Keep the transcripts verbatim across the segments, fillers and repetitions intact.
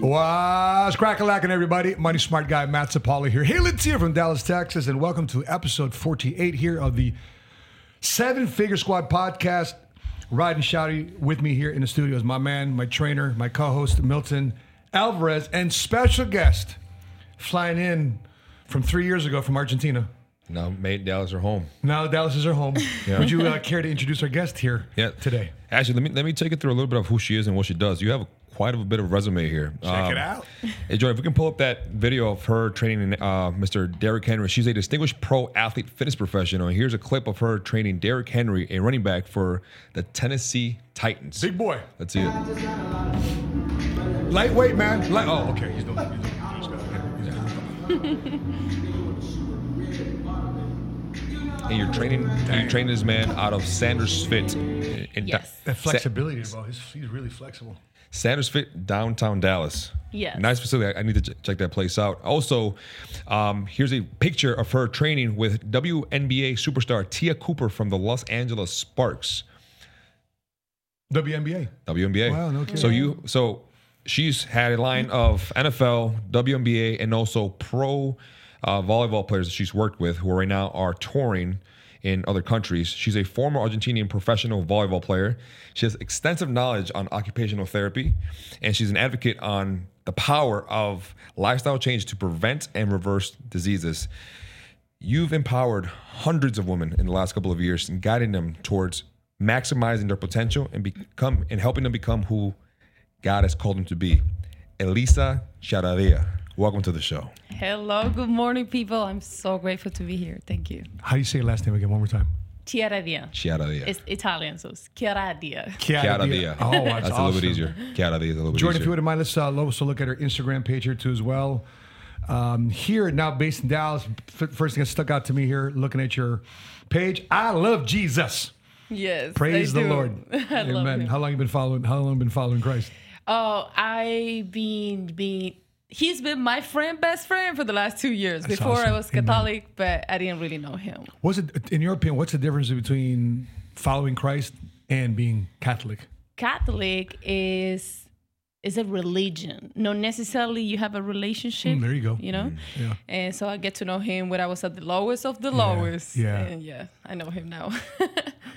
What's crack-a-lackin', everybody? Money Smart Guy Matt Sapaula here. Hey, let's hear from Dallas, Texas, and welcome to episode forty-eight here of the seven Figure Squad Podcast. Riding shouty with me here in the studio is my man, my trainer, my co-host, Milton Alvarez, and special guest flying in from three years ago from Argentina. Now, made Dallas her home. Now, Dallas is her home. Yeah. Would you uh, care to introduce our guest here yeah. today? Actually, let me let me take it through a little bit of who she is and what she does. You have a quite a bit of resume here. Check um, it out. Hey, Joy, if we can pull up that video of her training uh, Mister Derrick Henry. She's a distinguished pro athlete fitness professional. And here's a clip of her training Derrick Henry, a running back for the Tennessee Titans. Big boy. Let's see it. Lightweight, man. Light- oh, okay. He's doing it. He's doing it. And you're training, you're training this man out of Sanders Fit. And yes. That flexibility, bro. He's, he's really flexible. Sanders Fit, downtown Dallas. Yes. Nice facility. I need to ch- check that place out. Also, um, here's a picture of her training with W N B A superstar Tia Cooper from the Los Angeles Sparks. W N B A. W N B A. Wow, no kidding. So you, so she's had a line of N F L, W N B A, and also pro uh, volleyball players that she's worked with who right now are touring in other countries. She's a former Argentinian professional volleyball player. She has extensive knowledge on occupational therapy, and she's an advocate on the power of lifestyle change to prevent and reverse diseases. You've empowered hundreds of women in the last couple of years and guiding them towards maximizing their potential and become and helping them become who God has called them to be. Elisa Chiaradia, welcome to the show. Hello, good morning, people. I'm so grateful to be here. Thank you. How do you say your last name again? One more time. Chiaradia. Chiaradia. It's Italian, so it's Chiaradia. Chiaradia. Chiaradia. Oh, that's, that's awesome. A little bit easier. Chiaradia is a little bit Jordan, easier. Jordan, if you wouldn't mind, let's uh, also look at her Instagram page here too as well. Um, here, now based in Dallas, f- first thing that stuck out to me here, looking at your page, I love Jesus. Yes, praise the do. Lord. I Amen. Love him. How long you been following? How long you been following Christ? Oh, I've been being. He's been my friend, best friend for the last two years. That's Before awesome. I was Catholic, Amen. But I didn't really know him. What's it, in your opinion, what's the difference between following Christ and being Catholic? Catholic is is a religion. Not necessarily you have a relationship. Mm, there you go. You know? Mm, yeah. And so I get to know him when I was at the lowest of the yeah, lowest. Yeah. And yeah, I know him now.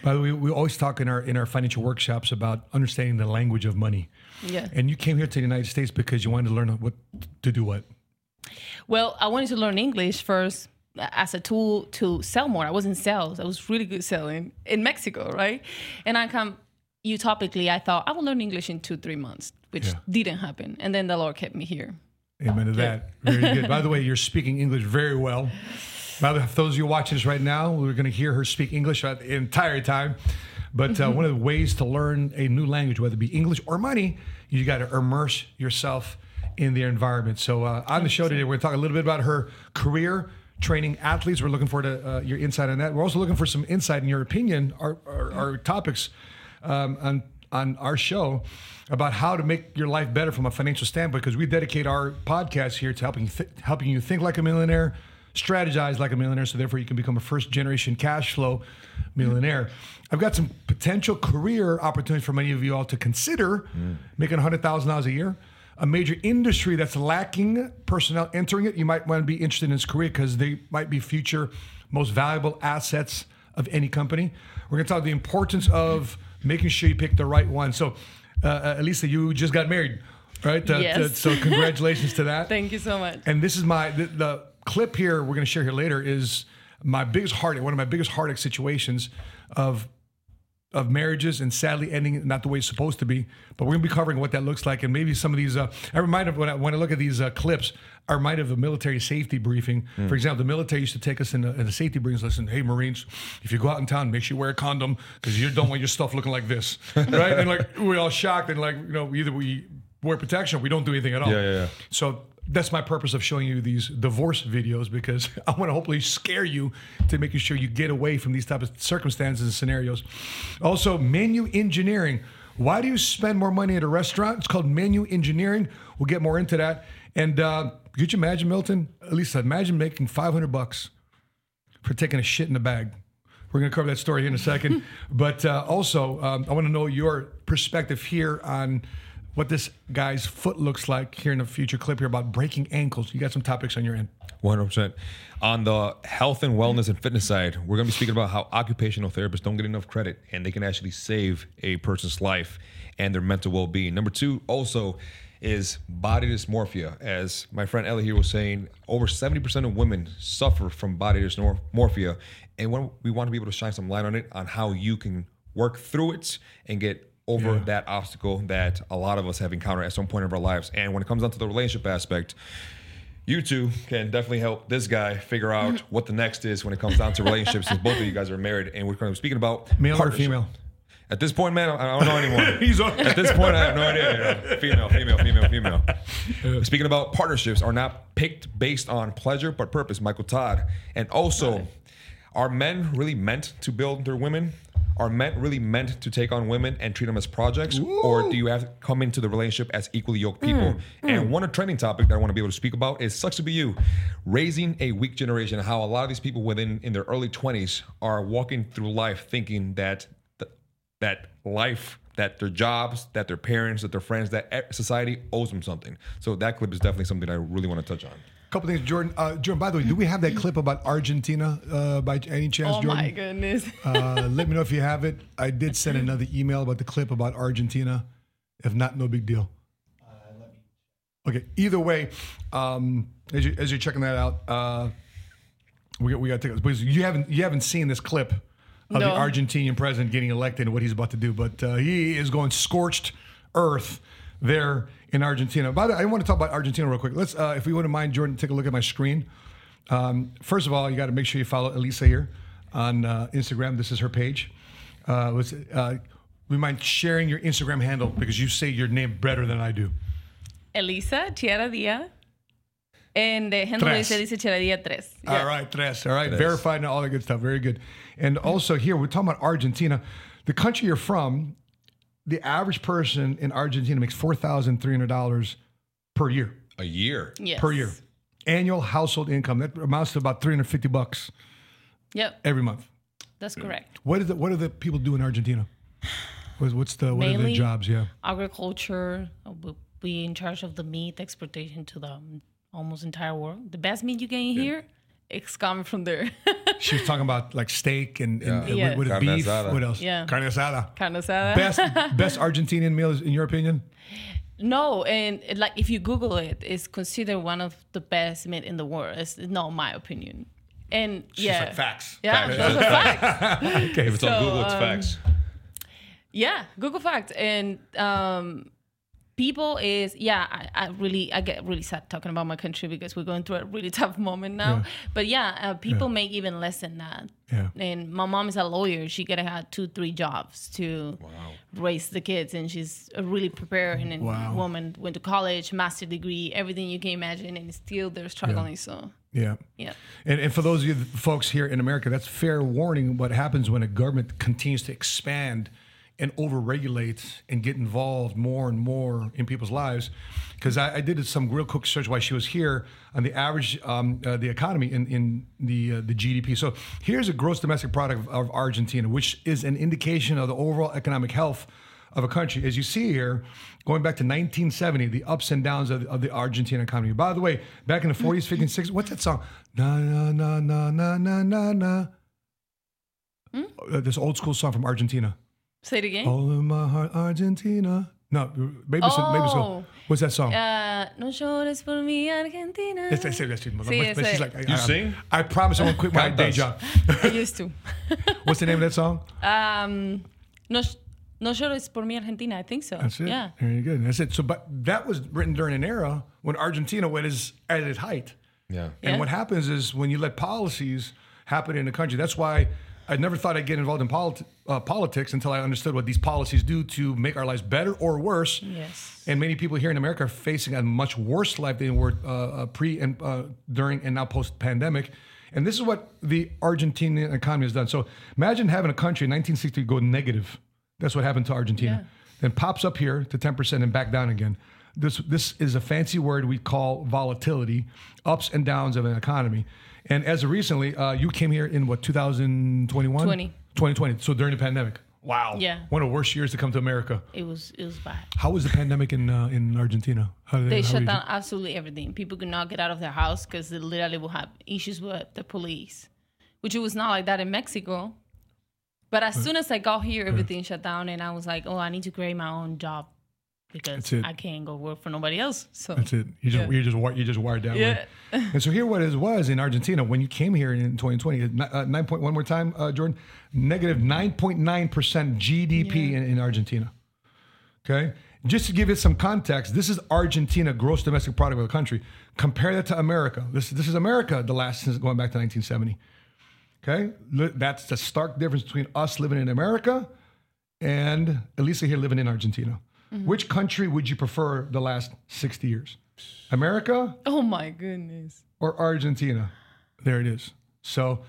By the way, we always talk in our in our financial workshops about understanding the language of money. Yeah. And you came here to the United States because you wanted to learn what to do what? Well, I wanted to learn English first as a tool to sell more. I was in sales. I was really good selling in Mexico, right? And I come utopically, I thought I will learn English in two, three months, which yeah. didn't happen. And then the Lord kept me here. Amen oh, to yeah. that. Very good. By the way, you're speaking English very well. By the way, for those of you watching this right now, we're going to hear her speak English the entire time. But uh, mm-hmm. one of the ways to learn a new language, whether it be English or money, you got to immerse yourself in their environment. So uh, on the show today, we're going to talk a little bit about her career training athletes. We're looking forward to uh, your insight on that. We're also looking for some insight in your opinion, our, our, our topics um, on on our show about how to make your life better from a financial standpoint, because we dedicate our podcast here to helping th- helping you think like a millionaire, strategize like a millionaire, so therefore you can become a first-generation cash flow millionaire. I've got some potential career opportunities for many of you all to consider, mm. making one hundred thousand dollars a year. A major industry that's lacking personnel entering it, you might want to be interested in this career because they might be future most valuable assets of any company. We're going to talk about the importance of making sure you pick the right one. So, uh, Elisa, you just got married, right? Uh, yes. T- so congratulations to that. Thank you so much. And this is my... the. the clip here we're going to share here later is my biggest heartache, one of my biggest heartache situations of of marriages and sadly ending not the way it's supposed to be. But we're going to be covering what that looks like and maybe some of these. Uh, I remind of when I when I look at these uh, clips, I remind of a military safety briefing. Mm. For example, the military used to take us in a, in a safety briefing. Listen, hey Marines, if you go out in town, make sure you wear a condom because you don't want your stuff looking like this, right? And like we're all shocked and like you know either we wear protection or we don't do anything at all. Yeah, yeah. yeah. So. That's my purpose of showing you these divorce videos because I want to hopefully scare you to making sure you get away from these type of circumstances and scenarios. Also, menu engineering. Why do you spend more money at a restaurant? It's called menu engineering. We'll get more into that. And uh, could you imagine, Milton, Elisa, imagine making five hundred bucks for taking a shit in the bag. We're going to cover that story here in a second. But uh, also, um, I want to know your perspective here on what this guy's foot looks like here in a future clip here about breaking ankles. You got some topics on your end. one hundred percent. On the health and wellness and fitness side, we're going to be speaking about how occupational therapists don't get enough credit and they can actually save a person's life and their mental well-being. Number two also is body dysmorphia. As my friend Ellie here was saying, over seventy percent of women suffer from body dysmorphia. And when we want to be able to shine some light on it, on how you can work through it and get over yeah. that obstacle that a lot of us have encountered at some point of our lives. And when it comes down to the relationship aspect, you two can definitely help this guy figure out what the next is when it comes down to relationships, since both of you guys are married. And we're going to be speaking about male or female. At this point, man, I don't know anyone. He's on. At this point, I have no idea. You know, female, female, female, female. Speaking about partnerships are not picked based on pleasure but purpose, Michael Todd. And also, are men really meant to build their women? Are men really meant to take on women and treat them as projects? Ooh. Or do you have to come into the relationship as equally yoked people? Mm, and mm. one trending topic that I want to be able to speak about is Sucks to Be You, raising a weak generation, how a lot of these people within in their early twenties are walking through life thinking that th- that life, that their jobs, that their parents, that their friends, that society owes them something. So that clip is definitely something I really want to touch on. Couple things, Jordan. Uh, Jordan, by the way, do we have that clip about Argentina uh, by any chance, oh Jordan? Oh, my goodness. uh, let me know if you have it. I did send another email about the clip about Argentina. If not, no big deal. Uh, let me... Okay, either way, um, as, you, as you're checking that out, uh, we, we got to take it. You haven't, you haven't seen this clip of no. the Argentinian president getting elected and what he's about to do, but uh, he is going scorched earth there in Argentina. By the way, I want to talk about Argentina real quick. Let's, uh, if we wouldn't mind, Jordan, take a look at my screen. Um, first of all, you got to make sure you follow Elisa here on uh, Instagram. This is her page. Uh, let's, uh, we mind sharing your Instagram handle because you say your name better than I do. Elisa Chiaradia. And the handle tres. is Elisa Chiaradia Tres. Yeah. All right, Tres. All right, tres. Verified and all that good stuff. Very good. And also here, we're talking about Argentina. The country you're from, the average person in Argentina makes four thousand three hundred dollars per year. A year? Yes. Per year. Annual household income. That amounts to about three hundred fifty bucks. Yep. Every month. That's correct. What is the, what do the people do in Argentina? What's the, what Mainly are the jobs? Yeah. Agriculture. We're in charge of the meat exportation to the almost entire world. The best meat you get in yeah. here, it's coming from there. She was talking about like steak and, yeah. and, and yeah. with, with beef. Asada. What else? Yeah. Carne asada. Carne asada. Best, best Argentinian meal, in your opinion? No, and like if you Google it, it's considered one of the best meat in the world. It's not my opinion. And She's yeah. like facts. Yeah, facts. Those are facts. Okay, if it's so, on Google, it's um, facts. Yeah, Google facts. And um, people is, yeah, I, I really, I get really sad talking about my country because we're going through a really tough moment now. Yeah. But yeah, uh, people yeah. make even less than that. Yeah. And my mom is a lawyer. She could have had two, three jobs to wow. raise the kids. And she's really prepared. And a wow. woman went to college, master degree, everything you can imagine. And still they're struggling. Yeah. So yeah. Yeah. And, and for those of you folks here in America, that's fair warning what happens when a government continues to expand and over-regulate and get involved more and more in people's lives. Because I, I did some real quick search while she was here on the average, um, uh, the economy in, in the uh, the G D P. So here's a gross domestic product of, of Argentina, which is an indication of the overall economic health of a country. As you see here, going back to nineteen seventy, the ups and downs of, of the Argentine economy. By the way, back in the forties, fifties, sixties, what's that song? Na, na, na, na, na, na, na, na. Hmm? Uh, this old school song from Argentina. Say it again. All in my heart, Argentina. No, maybe oh. so. Maybe so. What's that song? Uh, no llores por mi Argentina. Yes, I say that. She's like, you I, sing? I, I promise I won't quit my day job. I used to. What's the name of that song? Um, no, no llores por mi Argentina. I think so. That's it. Yeah. Very good. That's it. So, but that was written during an era when Argentina was at its height. Yeah. And yeah. what happens is when you let policies happen in the country, that's why. I never thought I'd get involved in politi- uh, politics until I understood what these policies do to make our lives better or worse. Yes. And many people here in America are facing a much worse life than they were uh, pre and uh, during and now post-pandemic. And this is what the Argentinian economy has done. So imagine having a country in nineteen sixty go negative. That's what happened to Argentina. Yeah. Then pops up here to ten percent and back down again. This this is a fancy word we call volatility, ups and downs of an economy. And as of recently, uh, you came here in what, two thousand twenty-one? twenty. twenty twenty, so during the pandemic. Wow. Yeah. One of the worst years to come to America. It was it was bad. How was the pandemic in uh, in Argentina? How did they, they how shut down do? absolutely everything. People could not get out of their house because they literally would have issues with the police, which it was not like that in Mexico. But as right. soon as I got here, everything right. shut down, and I was like, oh, I need to create my own job because I can't go work for nobody else. So that's it. You just yeah. you just you just wired that yeah. way. And so here, what it was in Argentina when you came here in twenty twenty, uh, nine point one more time, uh, Jordan, negative nine point nine percent G D P yeah. in, in Argentina. Okay, just to give it some context, this is Argentina gross domestic product of the country. Compare that to America. This this is America. The last since going back to nineteen seventy. Okay, that's the stark difference between us living in America and Elisa here living in Argentina. Mm-hmm. Which country would you prefer the last sixty years? America? Oh, my goodness. Or Argentina? There it is. So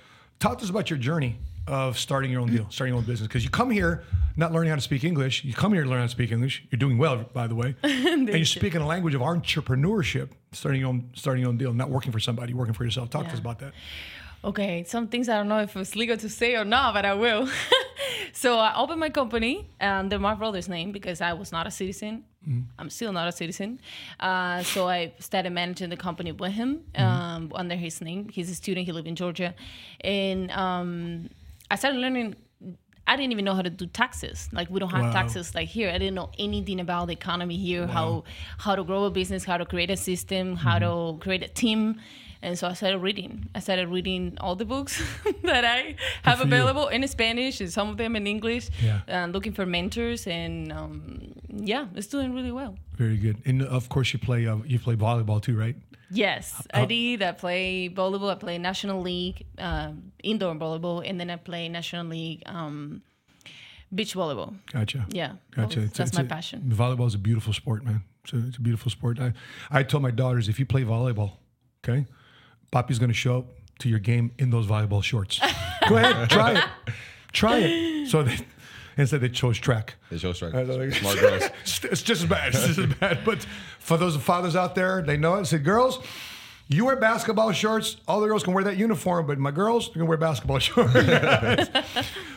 talk to us about your journey of starting your own deal, starting your own business. Because you come here not learning how to speak English. You come here to learn how to speak English. You're doing well, by the way. And you're speaking a language of entrepreneurship, starting your own, starting your own deal, not working for somebody, working for yourself. Talk yeah. to us about that. Okay, some things I don't know if it's legal to say or not, but I will. So I opened my company under my brother's name because I was not a citizen. Mm-hmm. I'm still not a citizen. Uh, so I started managing the company with him um, mm-hmm. under his name. He's a student. He lived in Georgia. And um, I started learning. I didn't even know how to do taxes. Like, we don't have wow. taxes like here. I didn't know anything about the economy here, wow. how how to grow a business, how to create a system, how mm-hmm. to create a team. And so I started reading. I started reading all the books that I have available you. in Spanish and some of them in English, yeah. and looking for mentors. And um, yeah, it's doing really well. Very good. And of course, you play uh, you play volleyball too, right? Yes, uh, I did. I play volleyball. I play National League uh, indoor volleyball, and then I play National League um, beach volleyball. Gotcha. Yeah, gotcha. Well, it's, that's it's my a, passion. Volleyball is a beautiful sport, man. It's a, it's a beautiful sport. I, I told my daughters, if you play volleyball, okay, Papi's going to show up to your game in those volleyball shorts. Go ahead, try it. Try it. So they, instead they chose track. They chose track. Like, smart girls. It's just as bad. It's just as bad. But for those fathers out there, they know it. I said, girls, you wear basketball shorts. All the girls can wear that uniform, but my girls, they're going to wear basketball shorts.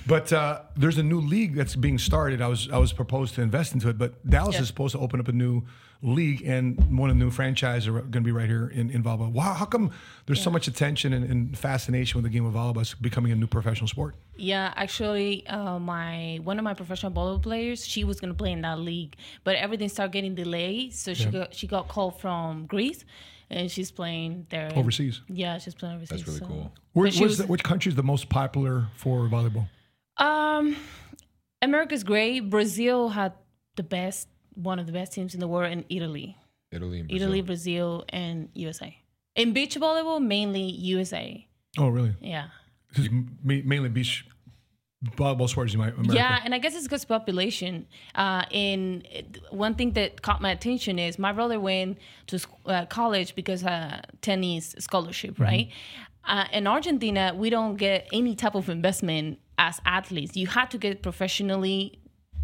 But uh, there's a new league that's being started. I was I was proposed to invest into it, but Dallas yeah. is supposed to open up a new league, and one of the new franchises are going to be right here in, in volleyball. Wow, how come there's yeah. so much attention and, and fascination with the game of volleyball? It's becoming a new professional sport. Yeah, actually, uh, my one of my professional volleyball players, she was going to play in that league, but everything started getting delayed, so she yeah. got, she got called from Greece. And she's playing there. Overseas? Yeah, she's playing overseas. That's really so. cool. Where, was, the, which country is the most popular for volleyball? Um, America's great. Brazil had the best, one of the best teams in the world, and Italy. Italy and Brazil. Italy, Brazil, and U S A. In beach volleyball, mainly U S A. Oh, really? Yeah. This is mainly beach volleyball sports in America. Yeah, and I guess it's because population. Uh, and one thing that caught my attention is my brother went to uh, college because uh, tennis scholarship, mm-hmm. right? Uh, in Argentina, we don't get any type of investment as athletes. You had to get professionally,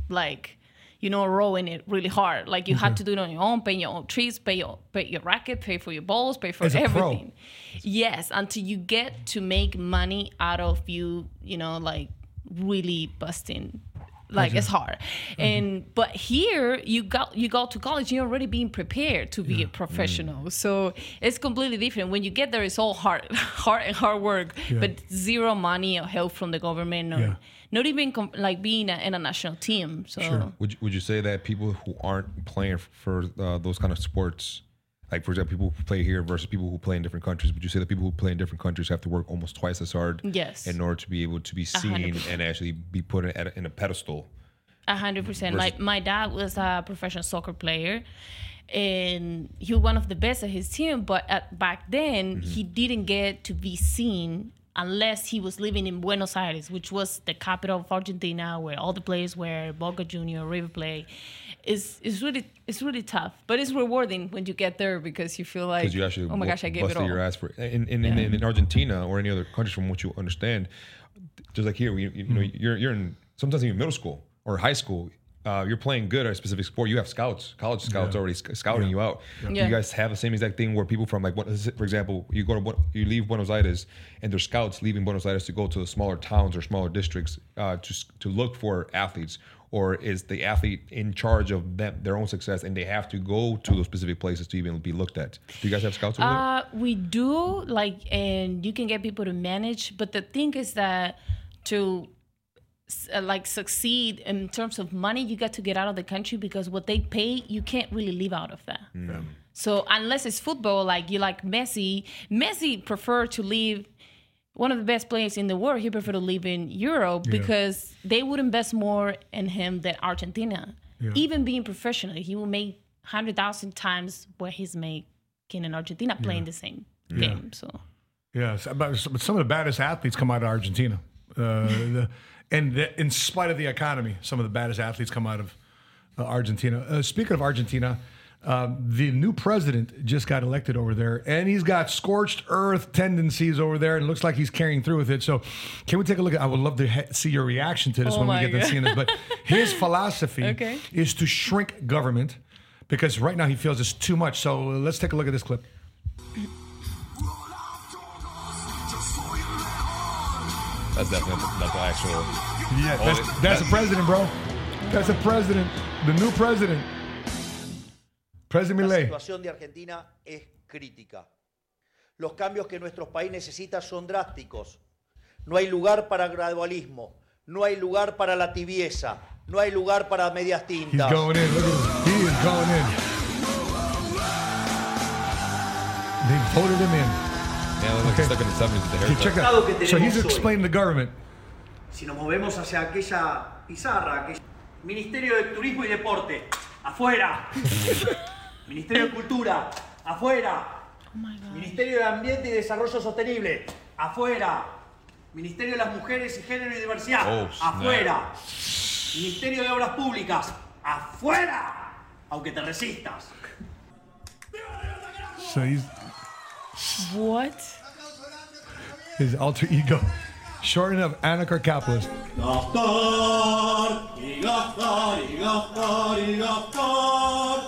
like, you know, rowing it really hard. Like, you okay. had to do it on your own, pay your own trees, pay your pay your racket, pay for your balls, pay for As everything. A pro. Yes, until you get to make money out of you, you know, like, really busting, like gotcha. It's hard, mm-hmm. and but here you got you go to college, you're already being prepared to be yeah. a professional, mm-hmm. so it's completely different. When you get there, it's all hard, hard and hard work, yeah. but zero money or help from the government, or yeah. not even comp- like being a, in a national team. So, sure. would you, would you say that people who aren't playing for uh, those kind of sports, like for example, people who play here versus people who play in different countries, would you say that people who play in different countries have to work almost twice as hard? Yes. In order to be able to be seen one hundred percent. And actually be put in a, in a pedestal. A hundred percent. Like my dad was a professional soccer player, and he was one of the best at his team. But at, back then, mm-hmm. he didn't get to be seen unless he was living in Buenos Aires, which was the capital of Argentina, where all the players were, Boca Juniors, River Plate. It's, it's really it's really tough, but it's rewarding when you get there because you feel like, you actually oh my gosh, I gave it all. Your ass for it. In, in, yeah. in, in, in Argentina or any other country, from what you understand, just like here, you, you know, you're you're in sometimes even middle school or high school, uh, you're playing good at a specific sport, you have scouts, college scouts yeah. already sc- scouting yeah. you out. Yeah. Yeah. Do you guys have the same exact thing where people from, like, what is it, for example, you go to you leave Buenos Aires and there's scouts leaving Buenos Aires to go to the smaller towns or smaller districts uh, to to look for athletes? Or is the athlete in charge of them, their own success, and they have to go to those specific places to even be looked at? Do you guys have scouts over uh, there? We do, like, and you can get people to manage. But the thing is that to, uh, like, succeed in terms of money, you got to get out of the country, because what they pay, you can't really live out of that. No. So unless it's football, like, you like Messi. Messi preferred to leave. One of the best players in the world, he preferred to live in Europe yeah. because they would invest more in him than Argentina. Yeah. Even being professional, he will make one hundred thousand times what he's making in Argentina playing yeah. the same yeah. game. So, yeah, but some of the baddest athletes come out of Argentina. Uh, the, and the, in spite of the economy, some of the baddest athletes come out of uh, Argentina. Uh, speaking of Argentina, Uh, the new president just got elected over there, and he's got scorched earth tendencies over there, and it looks like he's carrying through with it. So can we take a look at, I would love to ha- see your reaction to this oh when we get to seeing this, but his philosophy okay. is to shrink government, because right now he feels it's too much. So let's take a look at this clip. That's definitely that's the actual. Yeah, that's, that's, that's the president, bro. That's the president, the new president. President Milei. La situación de Argentina es crítica. Los cambios que nuestro país necesita son drásticos. No hay lugar para gradualismo. No hay lugar para la tibieza. No hay lugar para medias tintas. He's going in. Look at him. He is going in. They voted him in. Yeah, okay. Stuck in the seventies with the haircut. Check out. So he's explaining the government. Si nos movemos hacia aquella pizarra, aquella... Ministerio de Turismo y Deporte, afuera. Ministerio de Cultura, afuera. Oh, Ministerio de Ambiente y Desarrollo Sostenible, afuera. Ministerio de las Mujeres y Género y Diversidad, oh, afuera. Snap. Ministerio de Obras Públicas, afuera. Aunque te resistas. So he's... What? His alter ego. Short enough, anarcho-capitalist.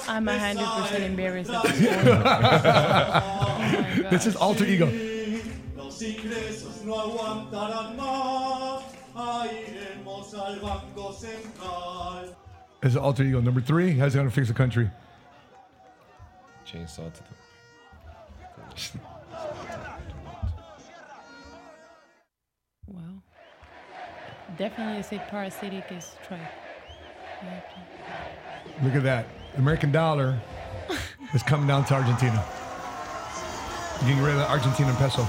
I'm one hundred percent embarrassed at this point. Oh my, this is alter ego. This is alter ego. Number three, how's he going to fix the country? Chainsaw to the... Wow. Definitely a sick parasitic is trying. Look at that. American dollar is coming down to Argentina. Getting rid of the Argentine peso.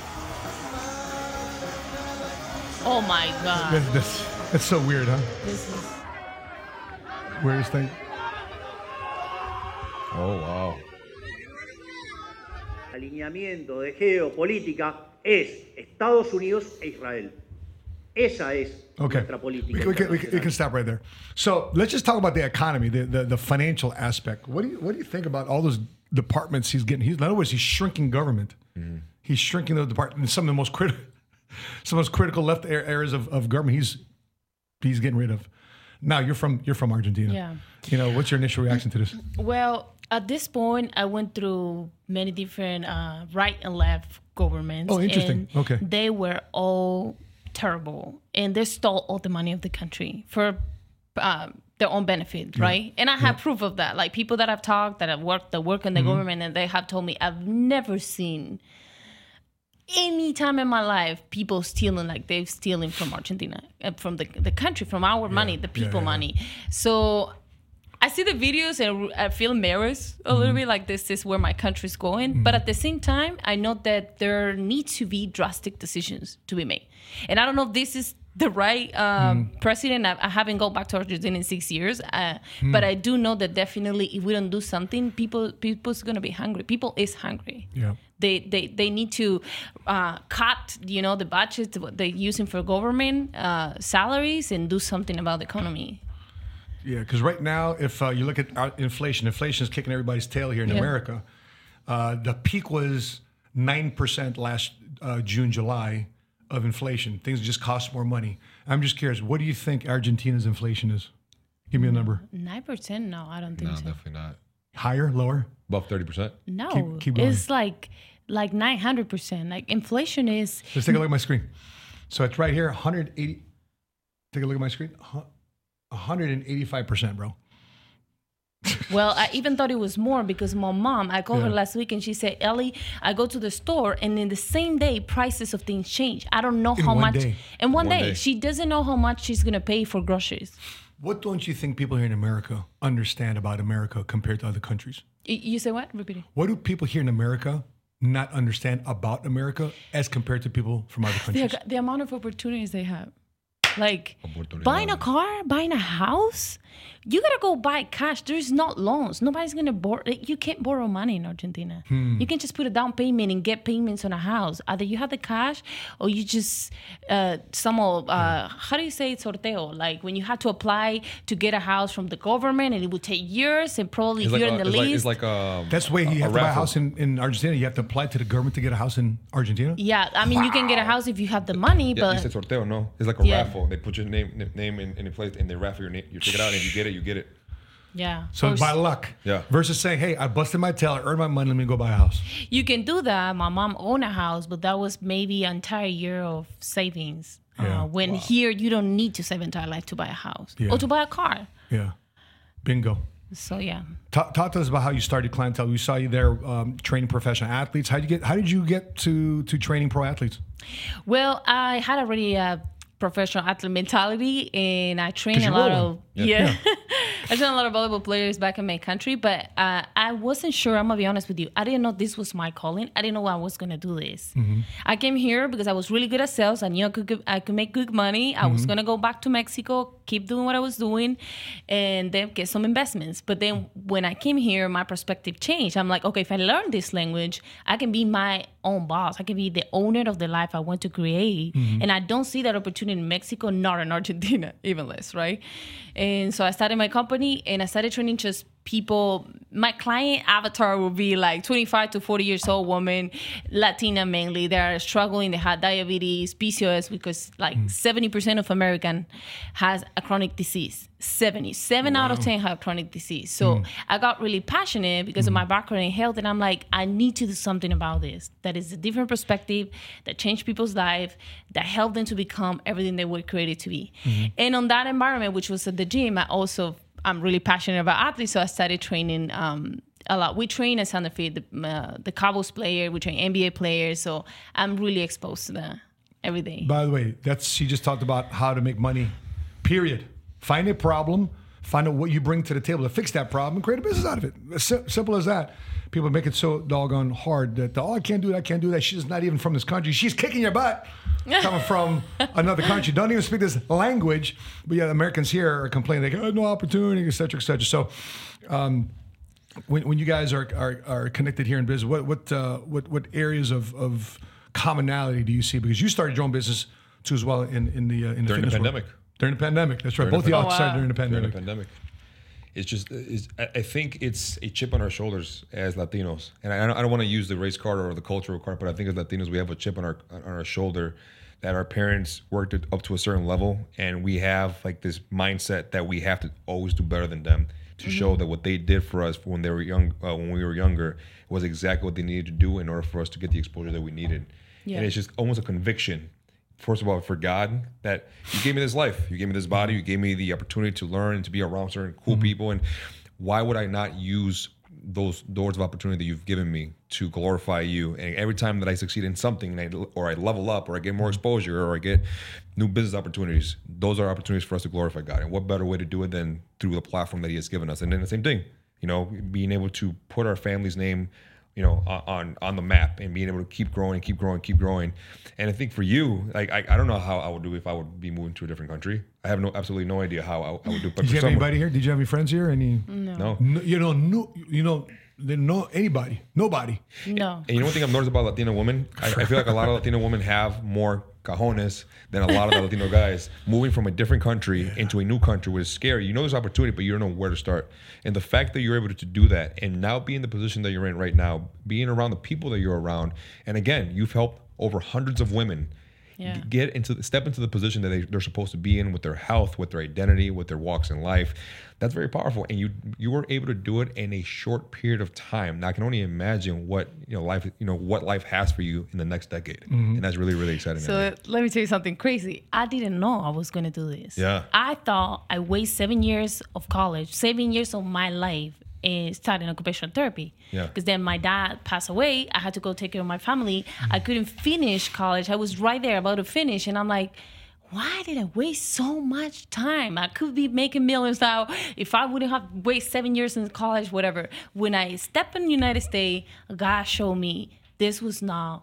Oh my God. That's, that's, that's so weird, huh? This is... Weirdest thing. Oh, wow. Alineamiento de geopolítica es Estados Unidos e Israel. Esa es okay. nuestra política. We, we, can, we, can, we can stop right there. So let's just talk about the economy, the, the, the financial aspect. What do you what do you think about all those departments he's getting? He's, in other words, he's shrinking government. Mm-hmm. He's shrinking the department. Some of the most critical, some of the most critical left areas of, of government. He's he's getting rid of. Now you're from you're from Argentina. Yeah. You know, what's your initial reaction to this? Well, at this point, I went through many different uh, right and left governments. Oh, interesting. And okay. They were all terrible, and they stole all the money of the country for um, their own benefit, yeah. right? And I yeah. have proof of that. Like, people that I've talked, that have worked, that work in the mm-hmm. government, and they have told me, I've never seen any time in my life people stealing like they're stealing from Argentina, from the the country, from our yeah. money, the people yeah, yeah. money. So I see the videos and I feel embarrassed a mm-hmm. little bit, like this is where my country's going. Mm-hmm. But at the same time, I know that there need to be drastic decisions to be made. And I don't know if this is the right um, mm-hmm. precedent. I, I haven't gone back to Argentina in six years. Uh, mm-hmm. But I do know that definitely if we don't do something, people people's going to be hungry. People is hungry. Yeah. They, they they need to uh, cut, you know, the budget they're using for government uh, salaries and do something about the economy. Yeah, because right now, if uh, you look at inflation, inflation is kicking everybody's tail here in yeah. America. Uh, the peak was nine percent last uh, June, July of inflation. Things just cost more money. I'm just curious, what do you think Argentina's inflation is? Give me a number. nine percent? No, I don't think no, so. No, definitely not. Higher? Lower? Above thirty percent? No. Keep, keep going. It's like like nine hundred percent. Like inflation is... Let's take a look at my screen. So it's right here, one hundred eighty... Take a look at my screen. one hundred eighty-five percent, bro. Well, I even thought it was more because my mom, I called yeah. her last week and she said, Ellie, I go to the store and in the same day, prices of things change. I don't know in how much. Day. In one, one day, day. She doesn't know how much she's going to pay for groceries. What don't you think people here in America understand about America compared to other countries? You say what? Repeat it. What do people here in America not understand about America as compared to people from other countries? The, the amount of opportunities they have. Like buying a car, buying a house, you gotta go buy cash. There's not loans. Nobody's gonna borrow. You can't borrow money in Argentina. Hmm. You can just put a down payment and get payments on a house. Either you have the cash, or you just uh, some old, uh, how do you say it, sorteo? Like when you have to apply to get a house from the government, and it would take years, and probably it's you're like in a, the it's list. Like, it's like a, that's the way you a, have a to raffle. Buy a house in, in Argentina. You have to apply to the government to get a house in Argentina. Yeah, I mean wow. you can get a house if you have the money, yeah, but you said sorteo, no? It's like a yeah. raffle. They put your name name in, in a place and they raffle your name. You take it out and you get it, you get it. Yeah. So by luck. Yeah. Versus saying, hey, I busted my tail, I earned my money, let me go buy a house. You can do that. My mom owned a house, but that was maybe an entire year of savings. Yeah. Uh, when wow. here, you don't need to save entire life to buy a house yeah. or to buy a car. Yeah. Bingo. So, yeah. Talk, talk to us about how you started clientele. We saw you there um, training professional athletes. How did you get, how did you get to, to training pro athletes? Well, I had already... Uh, professional athlete mentality, and I train a lot of yeah, yeah. I train a lot of volleyball players back in my country, but uh, I wasn't sure. I'm gonna be honest with you, I didn't know this was my calling. I didn't know I was gonna do this. Mm-hmm. I came here because I was really good at sales. I knew I could I could make good money. I mm-hmm. was gonna go back to Mexico, keep doing what I was doing, and then get some investments. But then when I came here, my perspective changed. I'm like, okay, if I learn this language, I can be my own boss. I can be the owner of the life I want to create. Mm-hmm. And I don't see that opportunity in Mexico, not in Argentina, even less, right? And so I started my company and I started training just people. My client avatar will be like twenty-five to forty years old woman, Latina mainly. They are struggling. They had diabetes, P C O S, because like mm. seventy percent of American has a chronic disease. seventy. Seven wow. out of ten have chronic disease. So mm. I got really passionate because mm. of my background in health. And I'm like, I need to do something about this. That is a different perspective that changed people's life, that helped them to become everything they were created to be. Mm-hmm. And on that environment, which was at the gym, I also... I'm really passionate about athletes, so I started training um, a lot. We train at Sanders Fit, the, uh, the Cowboys player, we train N B A players, so I'm really exposed to that every day. By the way, that's she just talked about how to make money, period. Find a problem, find out what you bring to the table to fix that problem, and create a business out of it. S- simple as that. People make it so doggone hard that, oh, I can't do that, I can't do that. She's not even from this country. She's kicking your butt. Coming from another country, don't even speak this language, but yeah, Americans here are complaining like, oh, no opportunity, et cetera, et cetera. So, um, when when you guys are are, are connected here in business, what what uh, what what areas of, of commonality do you see? Because you started your own business too as well in in the uh, in the during the pandemic. World. During the pandemic, that's right. During Both the offices oh, wow. during the pandemic. During the pandemic, it's just it's, I think it's a chip on our shoulders as Latinos, and I don't I don't want to use the race card or the cultural card, but I think as Latinos we have a chip on our on our shoulder. That our parents worked it up to a certain level, and we have like this mindset that we have to always do better than them to mm-hmm. show that what they did for us when they were young, uh, when we were younger, was exactly what they needed to do in order for us to get the exposure that we needed. Yeah. And it's just almost a conviction, first of all, for God, that you gave me this life, you gave me this body, you gave me the opportunity to learn and to be around certain cool mm-hmm. people, and why would I not use those doors of opportunity that you've given me to glorify you? And every time that I succeed in something and I, or I level up or I get more exposure or I get new business opportunities, those are opportunities for us to glorify God. And what better way to do it than through the platform that he has given us? And then the same thing, you know, being able to put our family's name, you know, on on the map and being able to keep growing and keep growing and keep growing. And I think for you, like, I, I don't know how I would do if I would be moving to a different country. I have no absolutely no idea how I, I would do. But did you have anybody here? Did you have any friends here? Any? No. no. no you know, no, you know, no anybody, nobody. No. And, and you know one thing I've noticed about Latina women? I, I feel like a lot of Latina women have more cajones than a lot of the Latino guys. Moving from a different country yeah. into a new country was scary. You know there's opportunity, but you don't know where to start. And the fact that you're able to do that and now be in the position that you're in right now, being around the people that you're around, and again, you've helped over hundreds of women yeah. get into step into the position that they, they're supposed to be in with their health, with their identity, with their walks in life. That's very powerful. And you you were able to do it in a short period of time. Now I can only imagine what you know life you know what life has for you in the next decade. Mm-hmm. And that's really, really exciting. So I mean. let me tell you something crazy. I didn't know I was gonna do this. Yeah. I thought I wasted seven years of college, seven years of my life starting occupational therapy. Yeah. Because then my dad passed away. I had to go take care of my family. Mm-hmm. I couldn't finish college. I was right there about to finish. And I'm like, why did I waste so much time? I could be making millions out if I wouldn't have wasted seven years in college, whatever. When I stepped in the United States, God showed me this was not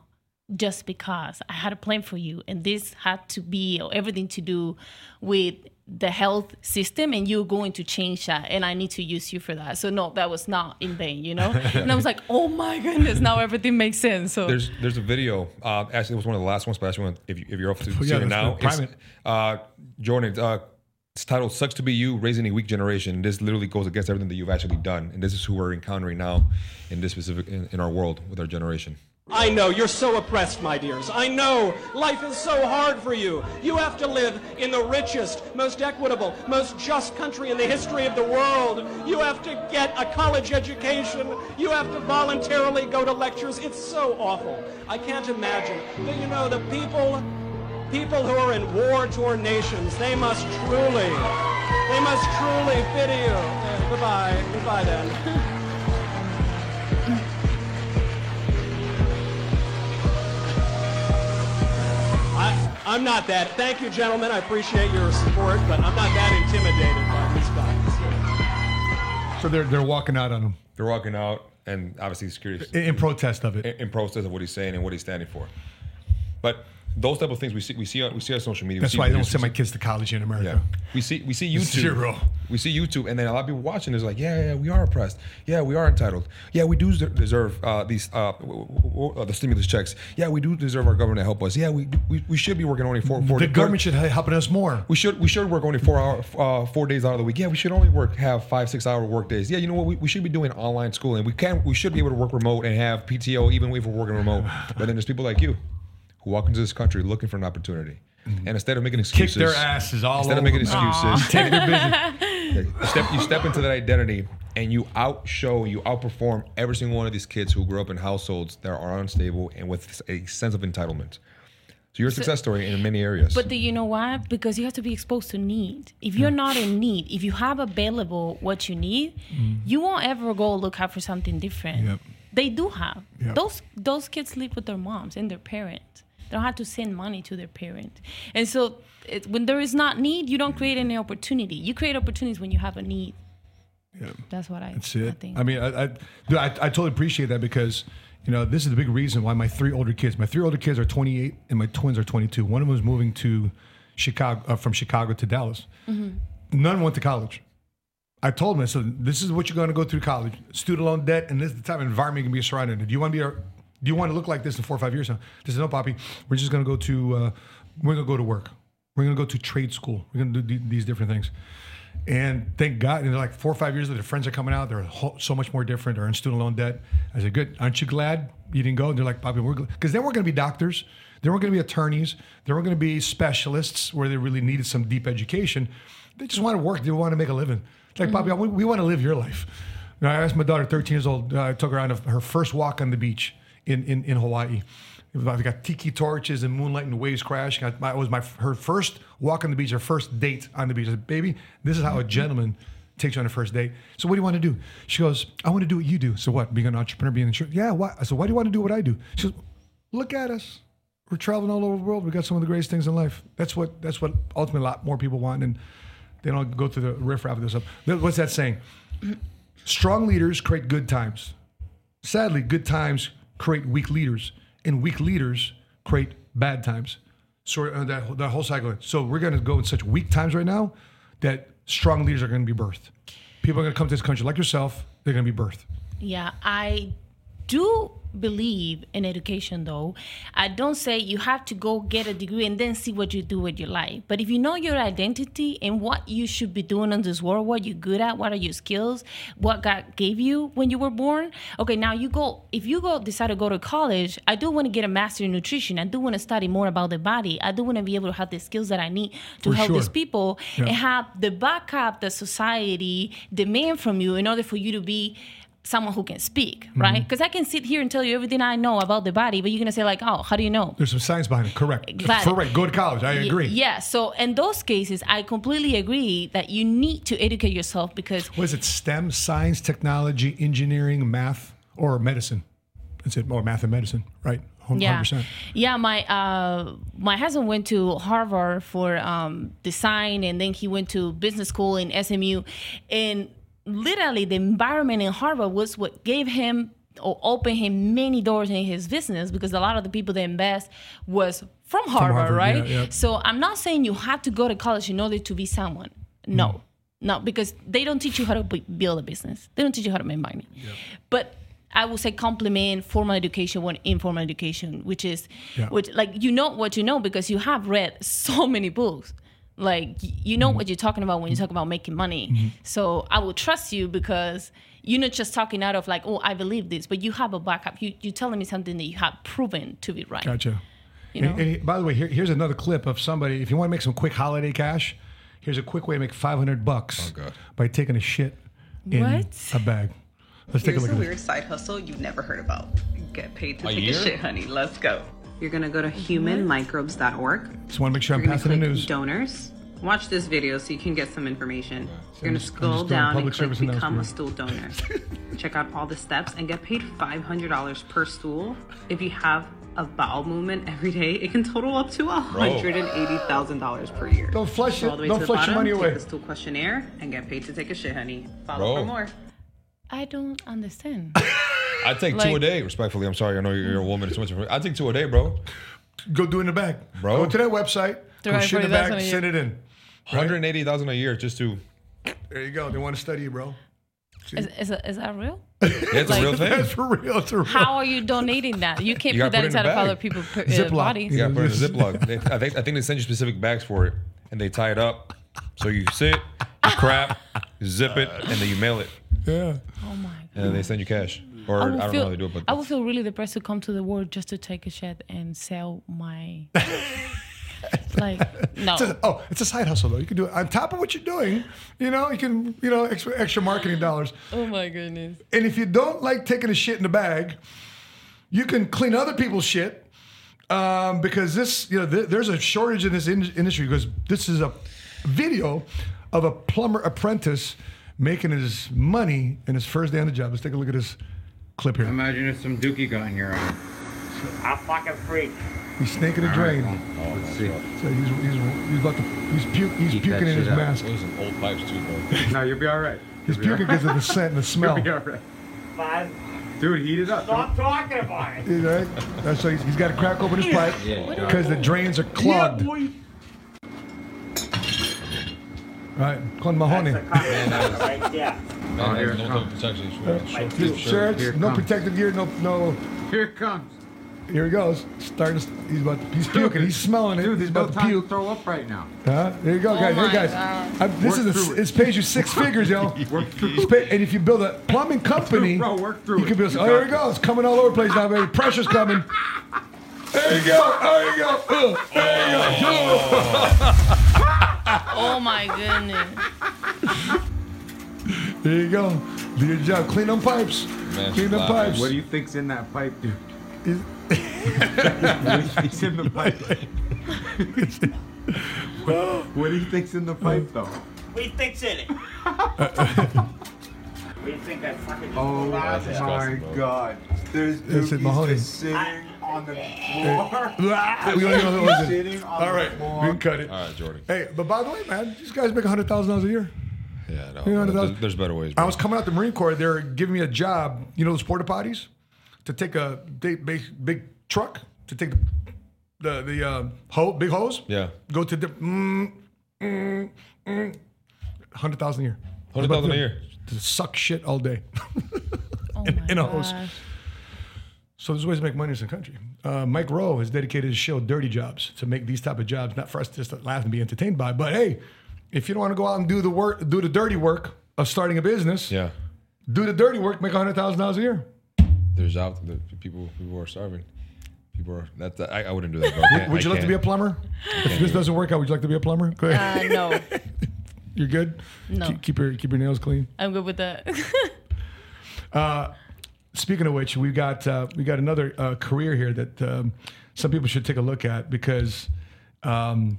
just because I had a plan for you. And this had to be or everything to do with the health system, and you're going to change that, and I need to use you for that. So no, that was not in vain, you know. And I was like, oh my goodness, now everything makes sense. So there's theresh a video. Uh, actually, it was one of the last ones, but I actually want if, you, if you're up to oh, see yeah, it now, it's, uh, Jordan. Uh, it's titled "Sucks to Be You: Raising a Weak Generation." This literally goes against everything that you've actually done, and this is who we're encountering now in this specific in, in our world with our generation. I know you're so oppressed, my dears. I know life is so hard for you. You have to live in the richest, most equitable, most just country in the history of the world. You have to get a college education. You have to voluntarily go to lectures. It's so awful. I can't imagine. But you know, the people, people who are in war-torn nations, they must truly, they must truly pity you. Yeah, goodbye. Goodbye, then. I, I'm not that. Thank you, gentlemen. I appreciate your support, but I'm not that intimidated by these guys. So they're they're walking out on him. They're walking out, and obviously security in, in protest of it. In, in protest of what he's saying and what he's standing for. But those type of things we see we see on, we see on social media. That's why I don't send my kids to college in America. Yeah. We see we see YouTube. Zero. We see YouTube, and then a lot of people watching is like, yeah, yeah, we are oppressed. Yeah, we are entitled. Yeah, we do deserve uh, these uh, w- w- w- the stimulus checks. Yeah, we do deserve our government to help us. Yeah, we we, we should be working only four. four the days. Government should help us more. We should we should work only four hour uh, four days out of the week. Yeah, we should only work have five six hour work days. Yeah, you know what? We, we should be doing online schooling. We can we should be able to work remote and have P T O even if we're working remote. But then there's people like you who walk into this country looking for an opportunity. And instead of making excuses, kick their asses all instead over. Instead of making excuses, you step you step into that identity, and you outshow, you outperform every single one of these kids who grew up in households that are unstable and with a sense of entitlement. So you're a success so, story in many areas. But do you know why? Because you have to be exposed to need. If you're not in need, if you have available what you need, mm. you won't ever go look out for something different. Yep. They do have. Yep. Those those kids live with their moms and their parents. They don't have to send money to their parent. And so it, when there is not need, you don't create any opportunity. You create opportunities when you have a need. Yeah. That's what I, That's it. I think. I mean, I, I, I, I totally appreciate that because, you know, this is the big reason why my three older kids, my three older kids are twenty-eight and my twins are twenty-two. One of them is moving to Chicago, uh, from Chicago to Dallas. Mm-hmm. None went to college. I told them, I said, this is what you're going to go through college, student loan debt, and this is the type of environment you can be surrounded in. Do you want to be a... Do you want to look like this in four or five years now? This is no, Poppy. We're just going to go to, uh, we're going to go to work. We're going to go to trade school. We're going to do d- these different things. And thank God, and like four or five years later, their friends are coming out. They're ho- so much more different. They're in student loan debt. I said, good. Aren't you glad you didn't go? And they're like, Poppy, we're because they weren't going to be doctors. They weren't going to be attorneys. They weren't going to be specialists where they really needed some deep education. They just want to work. They want to make a living. It's like, Poppy, we, we want to live your life. And I asked my daughter, thirteen years old, uh, I took her on a, her first walk on the beach. In, in, in Hawaii. I got tiki torches and moonlight and waves crashing. I, I was my her first walk on the beach, her first date on the beach. I said, baby, this is how a gentleman takes you on a first date. So what do you want to do? She goes, I want to do what you do. So what, being an entrepreneur, being an insurance? Yeah, why? I said, why do you want to do what I do? She goes, look at us. We're traveling all over the world. We got some of the greatest things in life. That's what that's what ultimately a lot more people want. And they don't go through the riffraff of this stuff. What's that saying? Strong leaders create good times. Sadly, good times create weak leaders, and weak leaders create bad times. So uh, that, that whole cycle. So we're going to go in such weak times right now that strong leaders are going to be birthed. People are going to come to this country like yourself. They're going to be birthed. Yeah, I do believe in education, though. I don't say you have to go get a degree and then see what you do with your life. But if you know your identity and what you should be doing in this world, what you're good at, what are your skills, what God gave you when you were born. Okay, now you go, if you go decide to go to college, I do want to get a master in nutrition. I do want to study more about the body. I do want to be able to have the skills that I need to for help sure. these people yeah. and have the backup that society demands from you in order for you to be someone who can speak, right? Because mm-hmm. I can sit here and tell you everything I know about the body, but you're going to say like, oh, how do you know? There's some science behind it. Correct. Glad Correct. It. Go to college. I agree. Yeah. So in those cases, I completely agree that you need to educate yourself because... What is it? STEM, science, technology, engineering, math, or medicine? That's it. Or math and medicine, right? one hundred percent. Yeah. Yeah. My, uh, my husband went to Harvard for um, design, and then he went to business school in S M U. And literally, the environment in Harvard was what gave him or opened him many doors in his business, because a lot of the people that invest was from Harvard, from Harvard right? Yeah, yeah. So I'm not saying you have to go to college in order to be someone. No, mm. no, because they don't teach you how to b- build a business. They don't teach you how to make money. Yeah. But I would say complement formal education with informal education, which is, yeah. which like you know what you know because you have read so many books. Like, you know mm-hmm. what you're talking about when you talk about making money. Mm-hmm. So I will trust you because you're not just talking out of like, oh, I believe this, but you have a backup. You, you're telling me something that you have proven to be right. Gotcha. You know? and, and by the way, here, here's another clip of somebody. If you want to make some quick holiday cash, here's a quick way to make five hundred bucks oh, God. by taking a shit in what? a bag. Let's here's take a look at this. Here's a weird side hustle you've never heard about. You get paid to a take year? a shit, honey. Let's go. You're going to go to human microbes dot org. Just want to make sure You're I'm passing the news. Donors. Watch this video so you can get some information. Okay. So You're going to scroll down and click become a stool donor. Check out all the steps and get paid five hundred dollars per stool. If you have a bowel movement every day, it can total up to one hundred eighty thousand dollars per year. Don't flush it. Don't flush your money away. Take the stool questionnaire and get paid to take a shit, honey. Follow Bro. for more. I don't understand. I take like, two a day, respectfully. I'm sorry. I know you're a woman. It's much. I take two a day, bro. Go do it in the bag, bro. Go to that website. Go shit in the bag. Send it in. Right? one hundred eighty thousand dollars a year just to. There you go. They want to study you, bro. Is, is, is that real? Yeah, it's like, a real thing. That's for real. It's real. How are you donating that? You can't you put that inside in of other people's uh, bodies. You got to put it in a Ziploc. They, I, think, I think they send you specific bags for it, and they tie it up. So you sit, you crap, you zip it, and then you mail it. Yeah. Oh, my God. And then they send you cash. Or I, I don't feel, know how they do it, but I would feel really depressed to come to the world just to take a shit and sell my like no. It's a, oh, it's a side hustle though. You can do it on top of what you're doing. You know, you can you know extra, extra marketing dollars. Oh my goodness! And if you don't like taking a shit in the bag, you can clean other people's shit um, because this you know th- there's a shortage in this in- industry because this is a video of a plumber apprentice making his money in his first day on the job. Let's take a look at this clip here. Imagine if some dookie got in your eye. I'm fucking freak. He's snaking a drain. Right. Oh, let's see. So he's he's he's about to he's, puke, he's puking in his out. mask. Those are old pipes too, bro. No, you'll be all right. He's puking because of the scent and the smell. You'll be all right. Fine. Dude, heat it up. Stop talking about it. You know, right? So he's, he's got to crack open his pipe because yeah, the drains are clogged. Yeah, right, Con Mahoney. Right there. Oh, here no no protection. Uh, sure. Sure. Shirts, here no comes. protective gear, no, no. Here it comes. Here he goes. Starting. To, he's about. To, he's puking. He's smelling it. Dude, there's no time to throw up right now. Huh? There you go, guys. Oh hey, guys. I, this work is a, it. It's pays you six figures, yo. Work through pay, and if you build a plumbing company, bro, work through you can be like, oh, here it goes. Coming all over the place now, baby. Pressure's coming. There you go. There you go. There you go. Oh, oh my goodness. There you go. Do your job. Clean them pipes. Man, Clean them wow. pipes. What do you think's in that pipe, dude? Is... He's in the pipe. what, what do you think's in the pipe, though? What do you think's in it? What do you think that fucking is? Oh my God. There's dookies sitting on the floor. we don't sitting on All right, the floor. we can cut it. All right, Jordan. Hey, but by the way, man, these guys make one hundred thousand dollars a year. Yeah, no. You know, there's, there's better ways. Bro. I was coming out the Marine Corps. They were giving me a job, you know, those porta potties, to take a big, big, big truck, to take the the, the uh, hose, big hose. Yeah. Go to the mm, mm, mm, one hundred thousand dollars a year. one hundred thousand dollars a year. To suck shit all day. Oh in, my in a gosh. hose. So there's ways to make money in this country. Uh, Mike Rowe has dedicated his show Dirty Jobs to make these type of jobs, not for us to just laugh and be entertained by, but hey, if you don't want to go out and do the work, do the dirty work of starting a business, yeah. do the dirty work, make one hundred thousand dollars a year. There's out there, people people are starving. People are, that's, I, I wouldn't do that. Would, would you like to be a plumber? If this doesn't work out, would you like to be a plumber? Go ahead. Uh, no. You're good? No. Keep, keep, your, keep your nails clean? I'm good with that. uh, Speaking of which, we got uh, we got another uh, career here that um, some people should take a look at because um,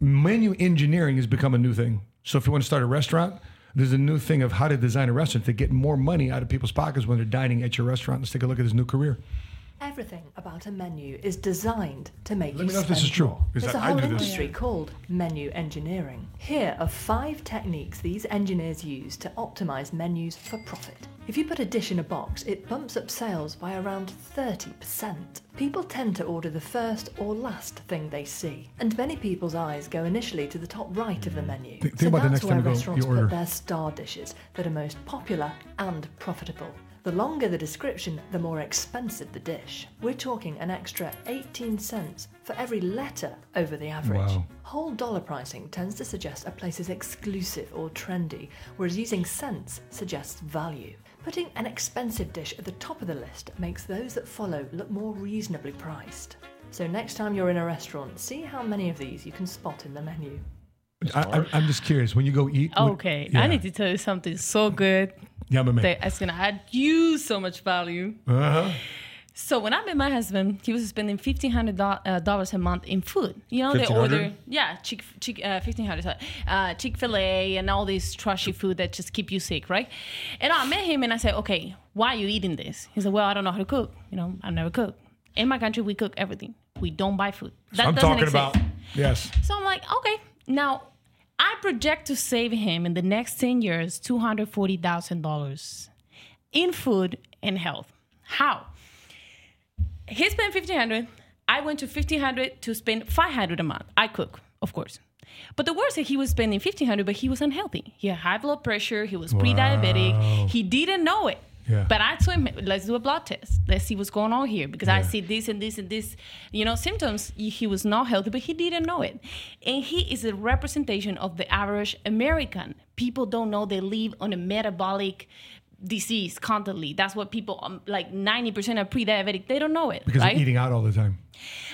menu engineering has become a new thing. So if you want to start a restaurant, there's a new thing of how to design a restaurant to get more money out of people's pockets when they're dining at your restaurant. Let's take a look at this new career. Everything about a menu is designed to make Let you Let me know if this is true. There's that, a whole industry this. called menu engineering. Here are five techniques these engineers use to optimize menus for profit. If you put a dish in a box, it bumps up sales by around thirty percent. People tend to order the first or last thing they see, and many people's eyes go initially to the top right of the menu. Think so about that's the next where time restaurants put their star dishes that are most popular and profitable. The longer the description, the more expensive the dish. We're talking an extra eighteen cents for every letter over the average. Wow. Whole dollar pricing tends to suggest a place is exclusive or trendy, whereas using cents suggests value. Putting an expensive dish at the top of the list makes those that follow look more reasonably priced. So next time you're in a restaurant, see how many of these you can spot in the menu. I, I, I'm just curious, when you go eat... Okay, what, yeah. I need to tell you something so good. Yeah, my man. That's going to add you so much value. Uh-huh. So when I met my husband, he was spending fifteen hundred dollars a month in food. You know, they order... Yeah, chick, chick, uh, fifteen hundred dollars uh, Chick-fil-A and all this trashy food that just keep you sick, right? And I met him and I said, okay, why are you eating this? He said, well, I don't know how to cook. You know, I've never cooked. In my country, we cook everything. We don't buy food. That I'm doesn't talking exist. About... Yes. So I'm like, okay, now... I project to save him in the next ten years two hundred forty thousand dollars in food and health. How? He spent fifteen hundred dollars. I went to fifteen hundred dollars to spend five hundred dollars a month. I cook, of course. But the worst is he was spending fifteen hundred dollars, but he was unhealthy. He had high blood pressure. He was pre-diabetic. Wow. He didn't know it. Yeah. But I told him, let's do a blood test. Let's see what's going on here. Because yeah. I see this and this and this, you know, symptoms. He was not healthy, but he didn't know it. And he is a representation of the average American. People don't know they live on a metabolic disease constantly. That's what people, like ninety percent are pre-diabetic. They don't know it. Because right? they're eating out all the time.